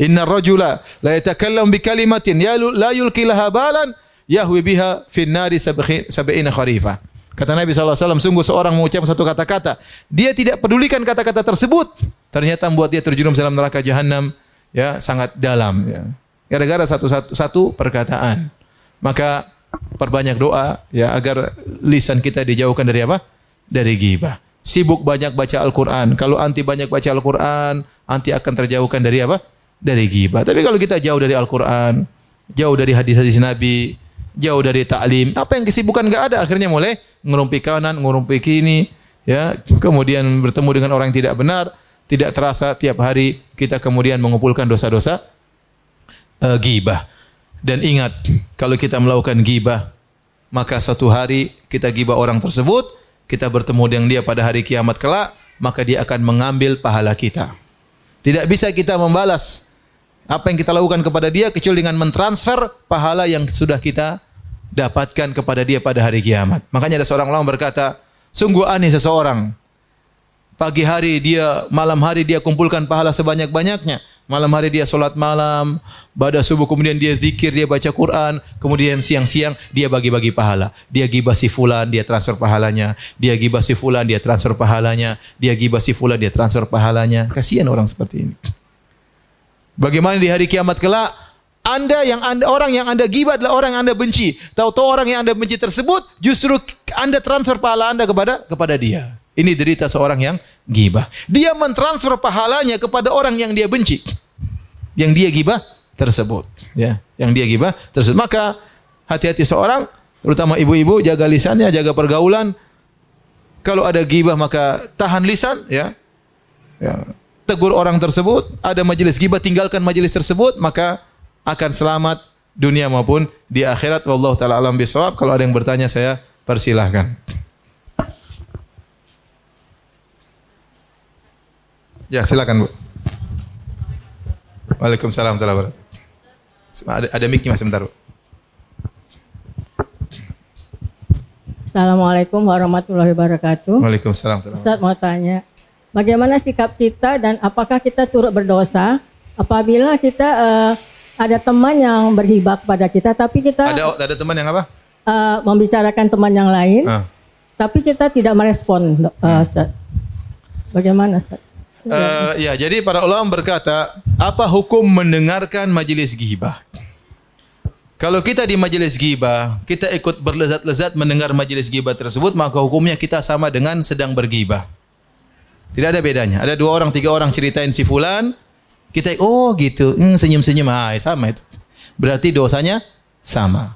Inna rajula la yatakallam bi kalimatin ya la yulqi laha balan yahwi biha fin nari sab'ina kharifa. Kata Nabi sallallahu alaihi wasallam, sungguh seorang mengucap satu kata-kata, dia tidak pedulikan kata-kata tersebut, ternyata membuat dia terjerumus dalam neraka jahanam ya sangat dalam ya. Gara-gara satu satu satu perkataan. Maka perbanyak doa ya agar lisan kita dijauhkan dari apa? Dari ghibah. Sibuk banyak baca Al-Qur'an. Kalau anti banyak baca Al-Qur'an, anti akan terjauhkan dari apa? Dari ghibah. Tapi kalau kita jauh dari Al-Qur'an, jauh dari hadis-hadis Nabi, jauh dari taklim, apa yang kesibukan enggak ada, akhirnya mulai ngerumpi kanan, ngerumpi kini, ya. Kemudian bertemu dengan orang yang tidak benar, tidak terasa tiap hari kita kemudian mengumpulkan dosa-dosa uh, ghibah. Dan ingat, kalau kita melakukan ghibah, maka suatu hari kita ghibah orang tersebut, kita bertemu dengan dia pada hari kiamat kelak, maka dia akan mengambil pahala kita. Tidak bisa kita membalas apa yang kita lakukan kepada dia, kecuali dengan mentransfer pahala yang sudah kita dapatkan kepada dia pada hari kiamat. Makanya ada seorang ulama berkata, sungguh aneh seseorang. Pagi hari dia, malam hari dia kumpulkan pahala sebanyak-banyaknya. Malam hari dia solat malam, pada subuh kemudian dia zikir, dia baca Quran, kemudian siang-siang dia bagi-bagi pahala. Dia ghibah si fulan, dia transfer pahalanya. Dia ghibah si fulan, dia transfer pahalanya. Dia ghibah si fulan, dia transfer pahalanya. Kasihan orang seperti ini. Bagaimana di hari kiamat kelak? Anda yang anda orang yang anda ghibah adalah orang yang anda benci. Tahu-tahu orang yang anda benci tersebut justru anda transfer pahala anda kepada kepada dia. Ini derita seorang yang ghibah. Dia mentransfer pahalanya kepada orang yang dia benci. Yang dia ghibah tersebut. Ya, yang dia ghibah tersebut. Maka hati-hati seorang, terutama ibu-ibu, jaga lisannya, jaga pergaulan. Kalau ada ghibah maka tahan lisan. Ya, ya. Tegur orang tersebut. Ada majelis ghibah, tinggalkan majelis tersebut. Maka akan selamat dunia maupun di akhirat. Wallahu taala alam bisawab. Kalau ada yang bertanya saya persilahkan. Ya, silakan Bu. Waalaikumsalam warahmatullahi wabarakatuh. Ada, ada mic-nya Mas, sebentar Bu. Assalamualaikum warahmatullahi wabarakatuh. Waalaikumsalam. Ustaz mau tanya, bagaimana sikap kita dan apakah kita turut berdosa apabila kita uh, ada teman yang berhibah kepada kita, tapi kita ada ada teman yang apa? Uh, membicarakan teman yang lain, uh. tapi kita tidak merespon. Uh, Ustaz. Bagaimana Ustaz? Uh, ya, jadi para ulama berkata, apa hukum mendengarkan majelis ghibah? Kalau kita di majelis ghibah, kita ikut berlezat-lezat mendengar majelis ghibah tersebut, maka hukumnya kita sama dengan sedang berghibah. Tidak ada bedanya. Ada dua orang, tiga orang ceritain si fulan, kita oh gitu, hmm, senyum-senyum, ah, sama itu. Berarti dosanya sama.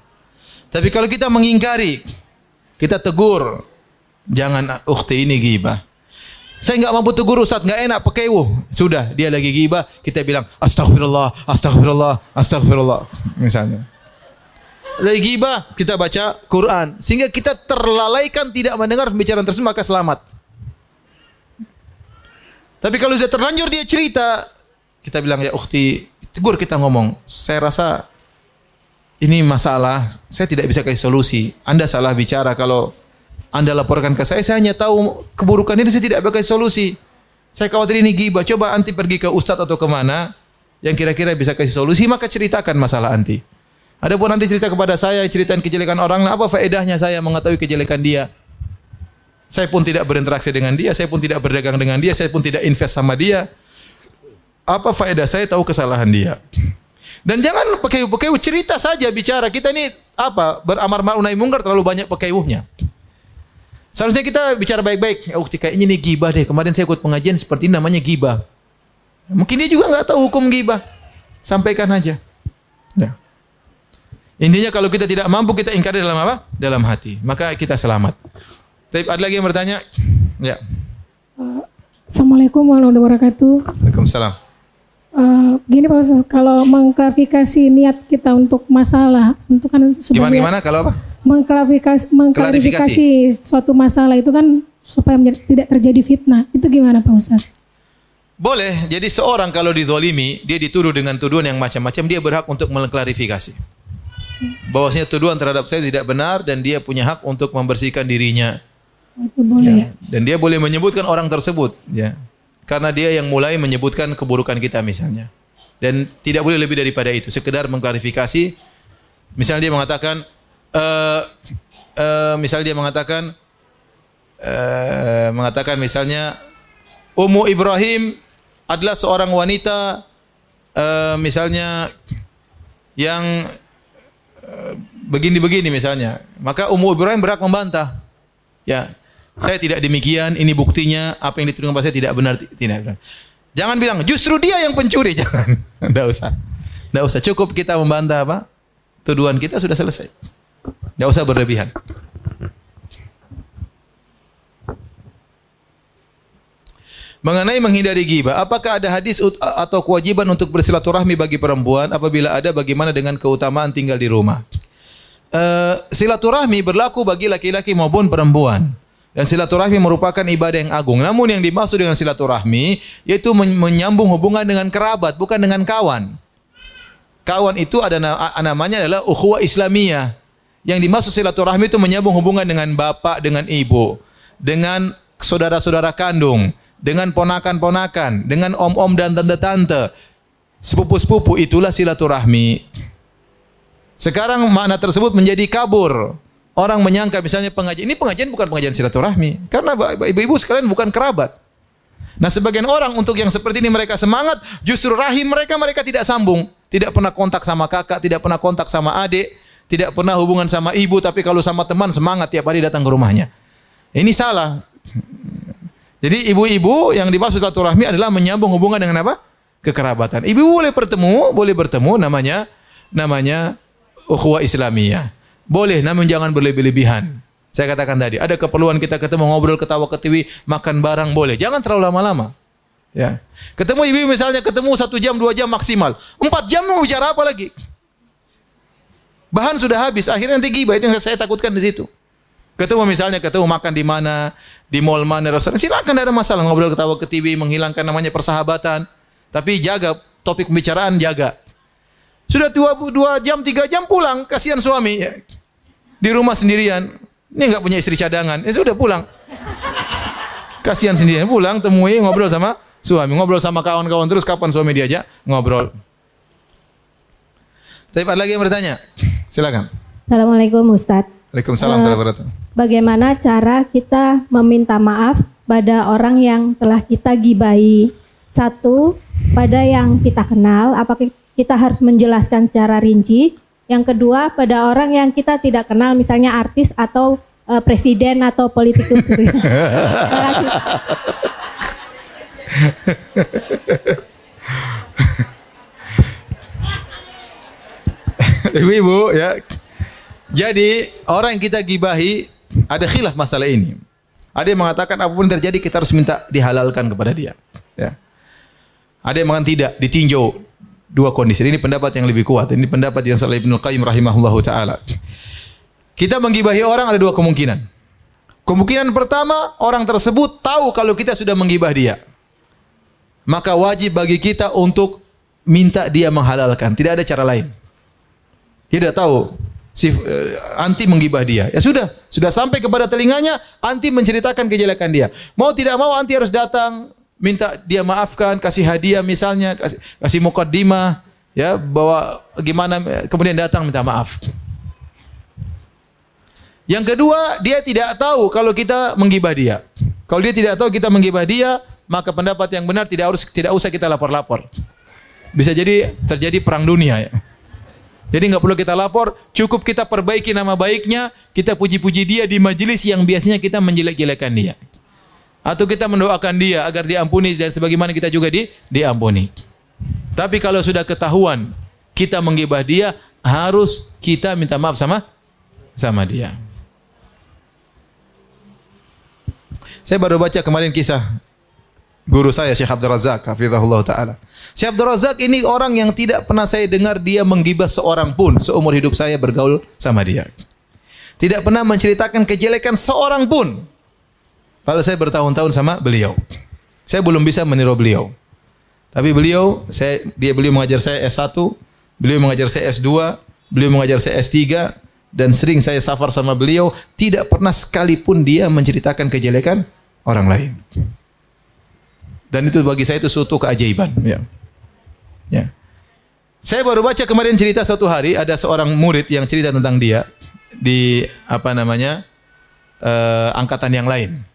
Tapi kalau kita mengingkari, kita tegur, jangan ukhti ini ghibah. Saya enggak mampu tegur Ustaz, enggak enak pekewu. Sudah, dia lagi ghibah, kita bilang astagfirullah, astagfirullah, astagfirullah misalnya. Lagi ghibah, kita baca Quran sehingga kita terlalaikan tidak mendengar pembicaraan tersebut, maka selamat. Tapi kalau sudah terlanjur dia cerita, kita bilang ya ukhti, tegur, kita ngomong, saya rasa ini masalah, saya tidak bisa kasih solusi, Anda salah bicara, kalau Anda laporkan ke saya, saya hanya tahu keburukan ini, saya tidak kasih solusi, saya khawatir ini ghibah, coba anti pergi ke ustaz atau kemana yang kira-kira bisa kasih solusi, maka ceritakan masalah anti. Ada pun nanti cerita kepada saya, ceritaan kejelekan orang, apa faedahnya saya mengetahui kejelekan dia? Saya pun tidak berinteraksi dengan dia, saya pun tidak berdagang dengan dia, saya pun tidak invest sama dia. Apa faedah saya tahu kesalahan dia? Dan jangan pekeu-pekeu, cerita saja, bicara. Kita ini apa, beramar ma'ruf nahi mungkar terlalu banyak pekeuhnya. Seharusnya kita bicara baik-baik. Oh, kayaknya ini ghibah deh, kemarin saya ikut pengajian seperti ini, namanya ghibah. Mungkin dia juga nggak tahu hukum ghibah. Sampaikan aja. Ya. Intinya kalau kita tidak mampu, kita ingkari dalam apa? Dalam hati. Maka kita selamat. Tapi ada lagi yang bertanya? Ya. Uh, Assalamualaikum warahmatullahi wabarakatuh. Waalaikumsalam. Uh, gini Pak Ustaz, kalau mengklarifikasi niat kita untuk masalah, untuk kan supaya gimana, gimana kalau apa? Mengklarifikasi, mengklarifikasi suatu masalah itu kan supaya menjadi, tidak terjadi fitnah. Itu gimana Pak Ustaz? Boleh. Jadi seorang kalau dizalimi, dia dituduh dengan tuduhan yang macam-macam, dia berhak untuk mengklarifikasi. Bahwasanya tuduhan terhadap saya tidak benar dan dia punya hak untuk membersihkan dirinya. Itu boleh. Ya. Dan dia boleh menyebutkan orang tersebut, ya. Karena dia yang mulai menyebutkan keburukan kita misalnya. Dan tidak boleh lebih daripada itu. Sekedar mengklarifikasi. Misalnya dia mengatakan, uh, uh, misalnya dia mengatakan, uh, mengatakan misalnya, Ummu Ibrahim adalah seorang wanita, uh, misalnya yang begini-begini misalnya, maka Ummu Ibrahim berhak membantah. Ya, saya tidak demikian, ini buktinya, apa yang dituduhkan pada saya tidak benar, tidak benar. Jangan bilang justru dia yang pencuri, jangan. Enggak usah. Enggak usah, cukup kita membantah apa? Tuduhan kita sudah selesai. Enggak usah berlebihan. Mengenai menghindari ghibah, apakah ada hadis atau kewajiban untuk bersilaturahmi bagi perempuan? Apabila ada, bagaimana dengan keutamaan tinggal di rumah? Uh, silaturahmi berlaku bagi laki-laki maupun perempuan. Dan silaturahmi merupakan ibadah yang agung. Namun yang dimaksud dengan silaturahmi, yaitu menyambung hubungan dengan kerabat, bukan dengan kawan. Kawan itu ada namanya adalah ukhuwah Islamiyah. Yang dimaksud silaturahmi itu menyambung hubungan dengan bapak, dengan ibu, dengan saudara-saudara kandung, dengan ponakan-ponakan, dengan om-om dan tante-tante, sepupu-sepupu, itulah silaturahmi. Sekarang makna tersebut menjadi kabur. Orang menyangka misalnya pengajian, ini pengajian bukan pengajian silaturahmi, karena ibu-ibu sekalian bukan kerabat. Nah, sebagian orang untuk yang seperti ini mereka semangat, justru rahim mereka, mereka tidak sambung. Tidak pernah kontak sama kakak, tidak pernah kontak sama adik, tidak pernah hubungan sama ibu, tapi kalau sama teman semangat tiap hari datang ke rumahnya. Ini salah. Jadi ibu-ibu yang dimaksud silaturahmi adalah menyambung hubungan dengan apa? Kekerabatan. Ibu boleh bertemu, boleh bertemu namanya namanya ukhuwah Islamiyah. Boleh, namun jangan berlebih-lebihan. Saya katakan tadi, ada keperluan kita ketemu, ngobrol, ketawa ketiwi, makan bareng boleh. Jangan terlalu lama-lama. Ya. Ketemu ibu misalnya, ketemu satu jam, dua jam maksimal. Empat jam mau bicara apa lagi? Bahan sudah habis, akhirnya nanti ghibah. Itu yang saya takutkan di situ. Ketemu misalnya, ketemu makan di mana, di mall mana, restoran, silakan, tidak ada masalah. Ngobrol ketawa ke T V, menghilangkan namanya persahabatan. Tapi jaga, topik pembicaraan jaga. Sudah tua dua jam, tiga jam pulang, kasihan suami. Di rumah sendirian. Ini nggak punya istri cadangan, ya sudah pulang. Kasihan sendirian, pulang, temui, ngobrol sama suami. Ngobrol sama kawan-kawan terus, kapan suami diajak ngobrol. Tapi ada lagi yang bertanya? Silakan. Assalamualaikum Ustadz. Waalaikumsalam warahmatullahi wabarakatuh. Bagaimana cara kita meminta maaf pada orang yang telah kita gibahi? Satu, pada yang kita kenal, apakah kita harus menjelaskan secara rinci? Yang kedua, pada orang yang kita tidak kenal, misalnya artis atau uh, presiden atau politikus. Terima kasih. Ibu-ibu ya. Jadi orang yang kita gibahi ada khilaf masalah ini. Ada yang mengatakan apapun terjadi kita harus minta dihalalkan kepada dia. Ya. Ada yang mengatakan tidak, ditinjau dua kondisi. Ini pendapat yang lebih kuat. Ini pendapat yang Salih Ibnul Qayyim rahimahullahu taala. Kita menggibahi orang ada dua kemungkinan. Kemungkinan pertama, orang tersebut tahu kalau kita sudah menggibah dia. Maka wajib bagi kita untuk minta dia menghalalkan. Tidak ada cara lain. Tidak tahu. Si, uh, anti menggibah dia. Ya sudah, sudah sampai kepada telinganya, anti menceritakan kejelekan dia. Mau tidak mau anti harus datang, minta dia maafkan, kasih hadiah misalnya, kasih, kasih mukaddimah, ya, bawa gimana, kemudian datang minta maaf. Yang kedua, dia tidak tahu kalau kita menggibah dia. Kalau dia tidak tahu kita menggibah dia, maka pendapat yang benar tidak harus tidak usah kita lapor-lapor. Bisa jadi terjadi perang dunia ya. Jadi nggak perlu kita lapor, cukup kita perbaiki nama baiknya, kita puji-puji dia di majelis yang biasanya kita menjelek-jelekan dia. Atau kita mendoakan dia agar diampuni dan sebagaimana kita juga di, diampuni. Tapi kalau sudah ketahuan kita menggibah dia, harus kita minta maaf sama sama dia. Saya baru baca kemarin kisah guru saya Syekh Abdul Razak hafizahullah taala. Syekh Abdul Razak ini orang yang tidak pernah saya dengar dia menggibah seorang pun seumur hidup saya bergaul sama dia. Tidak pernah menceritakan kejelekan seorang pun. Padahal saya bertahun-tahun sama beliau. Saya belum bisa meniru beliau. Tapi beliau saya dia beliau mengajar saya S satu, beliau mengajar saya S dua, beliau mengajar saya S tiga dan sering saya safar sama beliau, tidak pernah sekalipun dia menceritakan kejelekan orang lain. Dan itu bagi saya itu suatu keajaiban. Ya. Ya. Saya baru baca kemarin cerita suatu hari ada seorang murid yang cerita tentang dia di apa namanya eh, angkatan yang lain.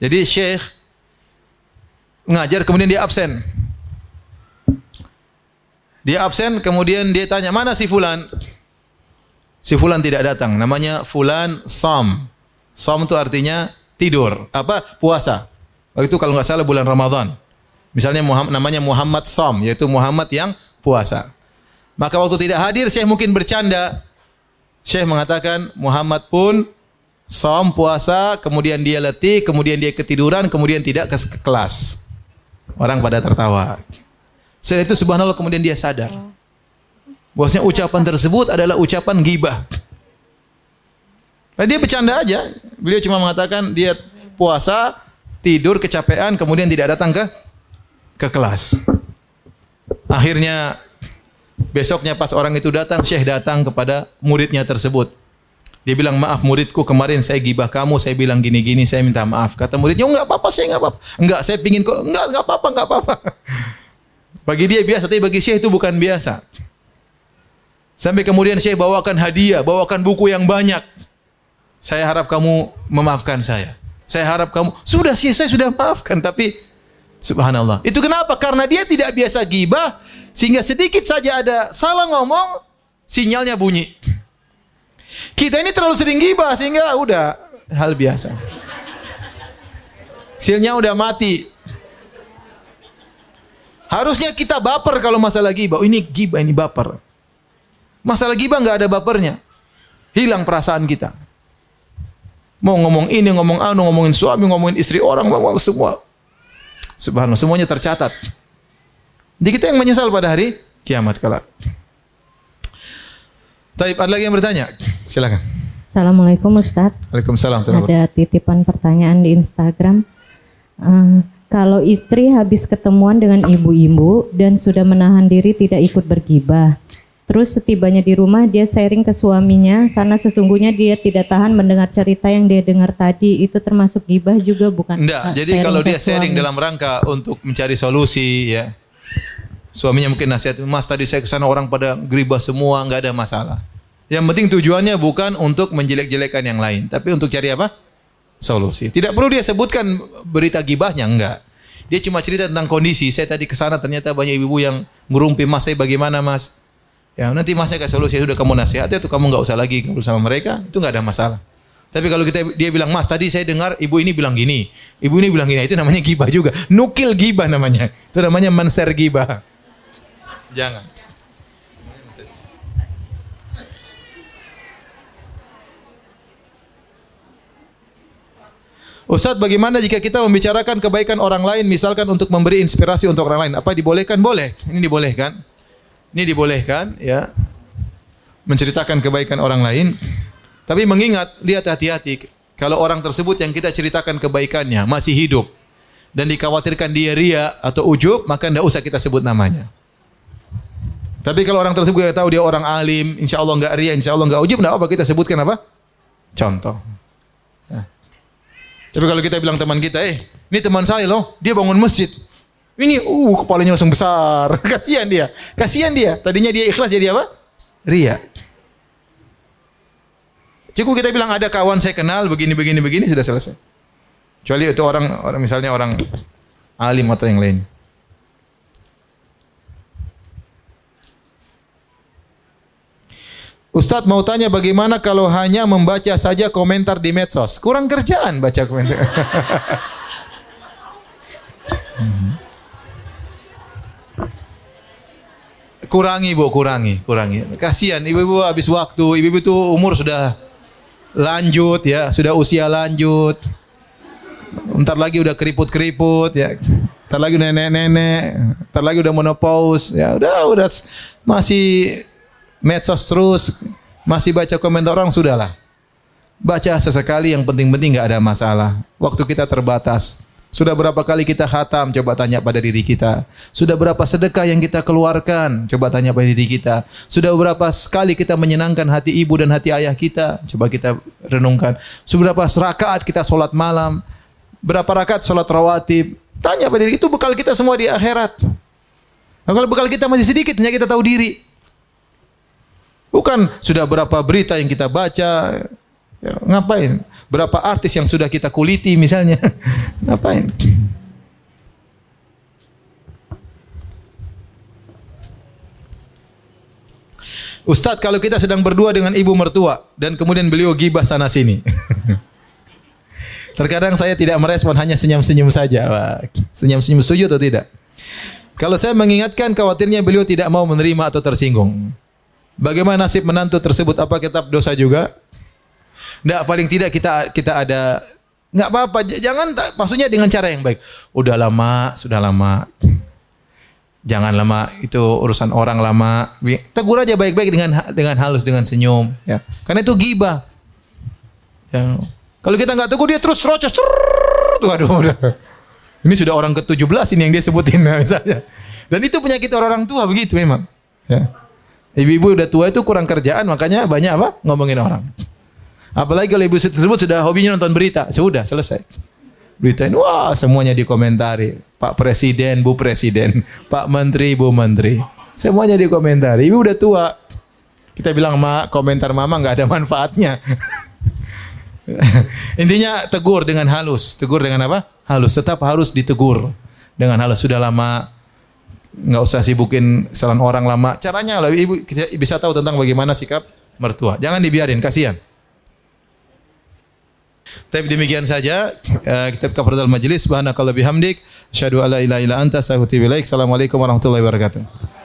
Jadi Syekh mengajar kemudian dia absen. Dia absen kemudian dia tanya mana si Fulan? Si Fulan tidak datang. Namanya Fulan Sam. Sam itu artinya tidur apa puasa. Waktu itu kalau nggak salah bulan Ramadan. Misalnya Muhammad, namanya Muhammad Sham, yaitu Muhammad yang puasa. Maka waktu tidak hadir, Syekh mungkin bercanda. Syekh mengatakan, Muhammad pun Sham puasa, kemudian dia letih, kemudian dia ketiduran, kemudian tidak ke, ke kelas. Orang pada tertawa. Setelah itu subhanallah kemudian dia sadar. Bahwasanya ucapan tersebut adalah ucapan ghibah. Nah, dia bercanda aja. Beliau cuma mengatakan dia puasa, tidur kecapean kemudian tidak datang ke ke kelas. Akhirnya besoknya pas orang itu datang, Syekh datang kepada muridnya tersebut. Dia bilang, "Maaf muridku, kemarin saya gibah kamu, saya bilang gini-gini, saya minta maaf." Kata muridnya, "Enggak apa-apa, saya enggak apa-apa." "Enggak, saya pingin kok." "Enggak, enggak apa-apa, enggak apa-apa." Bagi dia biasa, tapi bagi Syekh itu bukan biasa. Sampai kemudian Syekh bawakan hadiah, bawakan buku yang banyak. "Saya harap kamu memaafkan saya. Saya harap kamu." Sudah sih, saya sudah maafkan. Tapi subhanallah. Itu kenapa? Karena dia tidak biasa ghibah. Sehingga sedikit saja ada salah ngomong, sinyalnya bunyi. Kita ini terlalu sering ghibah, sehingga udah hal biasa. Sinyalnya udah mati. Harusnya kita baper kalau masalah ghibah. Oh, ini ghibah, ini baper. Masalah ghibah nggak ada bapernya. Hilang perasaan kita. Mau ngomong ini, ngomong anu, ngomongin suami, ngomongin istri orang, ngomong semua. Subhanallah, semuanya tercatat. Jadi kita yang menyesal pada hari kiamat kelak. Taib, ada lagi yang bertanya? Silakan. Assalamualaikum Ustaz. Waalaikumsalam. Ada titipan pertanyaan di Instagram. Uh, kalau istri habis ketemuan dengan ibu-ibu dan sudah menahan diri tidak ikut bergibah, terus setibanya di rumah dia sharing ke suaminya karena sesungguhnya dia tidak tahan mendengar cerita yang dia dengar tadi, itu termasuk gibah juga bukan? Enggak, jadi kalau dia sharing dalam rangka untuk mencari solusi, ya, suaminya mungkin nasihat, mas tadi saya kesana orang pada geribah semua, nggak ada masalah. Yang penting tujuannya bukan untuk menjelek-jelekan yang lain, tapi untuk cari apa? Solusi. Tidak perlu dia sebutkan berita gibahnya, enggak. Dia cuma cerita tentang kondisi. Saya tadi ke sana ternyata banyak ibu-ibu yang ngerumpi, mas saya bagaimana mas? Ya, nanti mas saya kasih solusi. Sudah kamu nasihatnya tuh, kamu enggak usah lagi ngobrol sama mereka, itu enggak ada masalah. Tapi kalau kita dia bilang, mas tadi saya dengar ibu ini bilang gini, ibu ini bilang gini, itu namanya gibah juga. Nukil gibah namanya. Itu namanya menser gibah. Jangan. Ustaz, bagaimana jika kita membicarakan kebaikan orang lain, misalkan untuk memberi inspirasi untuk orang lain, apa dibolehkan? Boleh, ini dibolehkan, ini dibolehkan, ya, menceritakan kebaikan orang lain. Tapi mengingat, lihat hati-hati, kalau orang tersebut yang kita ceritakan kebaikannya masih hidup dan dikhawatirkan dia ria atau ujub, maka tidak usah kita sebut namanya. Tapi kalau orang tersebut kita tahu dia orang alim, insya Allah nggak ria, insya Allah nggak ujub, tidak apa kita sebutkan apa? Contoh. Tapi kalau kita bilang teman kita, eh, ini teman saya loh, dia bangun masjid. Ini, uh, kepalanya langsung besar. Kasihan dia, kasihan dia. Tadinya dia ikhlas jadi apa? Ria. Cukup kita bilang ada kawan saya kenal, begini, begini, begini, sudah selesai. Kecuali itu orang, orang misalnya orang alim atau yang lain. Ustaz mau tanya bagaimana kalau hanya membaca saja komentar di medsos? Kurang kerjaan baca komentar. Kurangi bu, kurangi, kurangi. Kasihan ibu-ibu habis waktu. Ibu-ibu itu umur sudah lanjut ya, sudah usia lanjut. Ntar lagi udah keriput-keriput ya. Ntar lagi udah nenek-nenek. Ntar lagi udah menopause ya. Udah, udah masih medsos terus, masih baca komentar orang, sudahlah. Baca sesekali, yang penting-penting nggak ada masalah. Waktu kita terbatas. Sudah berapa kali kita khatam? Coba tanya pada diri kita. Sudah berapa sedekah yang kita keluarkan? Coba tanya pada diri kita. Sudah berapa sekali kita menyenangkan hati ibu dan hati ayah kita? Coba kita renungkan. Sudah berapa rakaat kita sholat malam? Berapa rakaat sholat rawatib? Tanya pada diri, itu bekal kita semua di akhirat. Nah, kalau bekal kita masih sedikit, hanya kita tahu diri. Bukan sudah berapa berita yang kita baca, ya, ngapain? Berapa artis yang sudah kita kuliti misalnya, ngapain? Ustadz, kalau kita sedang berdua dengan ibu mertua dan kemudian beliau gibah sana sini, terkadang saya tidak merespon, hanya senyum-senyum saja. Senyum-senyum setuju atau tidak? Kalau saya mengingatkan, khawatirnya beliau tidak mau menerima atau tersinggung. Bagaimana nasib menantu tersebut? Apa kitab dosa juga? Tidak, paling tidak kita kita ada, nggak apa-apa. Jangan, maksudnya dengan cara yang baik. Udah lama, sudah lama. Jangan lama, itu urusan orang lama. Tegur aja baik-baik dengan dengan halus, dengan senyum. Ya. Karena itu gibah. Ya. Kalau kita nggak tegur dia terus rocos. Tuh, aduh, udah. Ini sudah orang ke tujuh belas ini yang dia sebutin misalnya. Dan itu penyakit orang-orang tua begitu memang. Ya. Ibu-ibu udah tua itu kurang kerjaan, makanya banyak apa? Ngomongin orang. Apalagi kalau ibu tersebut sudah hobinya nonton berita, sudah selesai. Beritain, wah semuanya dikomentari. Pak Presiden, Bu Presiden, Pak Menteri, Bu Menteri. Semuanya dikomentari. Ibu udah tua. Kita bilang, "Ma, komentar Mama nggak ada manfaatnya." Intinya tegur dengan halus. Tegur dengan apa? Halus. Tetap harus ditegur dengan halus. Sudah lama. Nggak usah sibukin saran orang lama. Caranya lah, ibu bisa tahu tentang bagaimana sikap mertua. Jangan dibiarin, kasihan. Tapi demikian saja kitab Kafaratul Majlis. Subhanakallahumma bihamdik, asyhadu alla ilaha illa anta, astaghfiruka wa atubu ilaik. Assalamualaikum warahmatullahi wabarakatuh.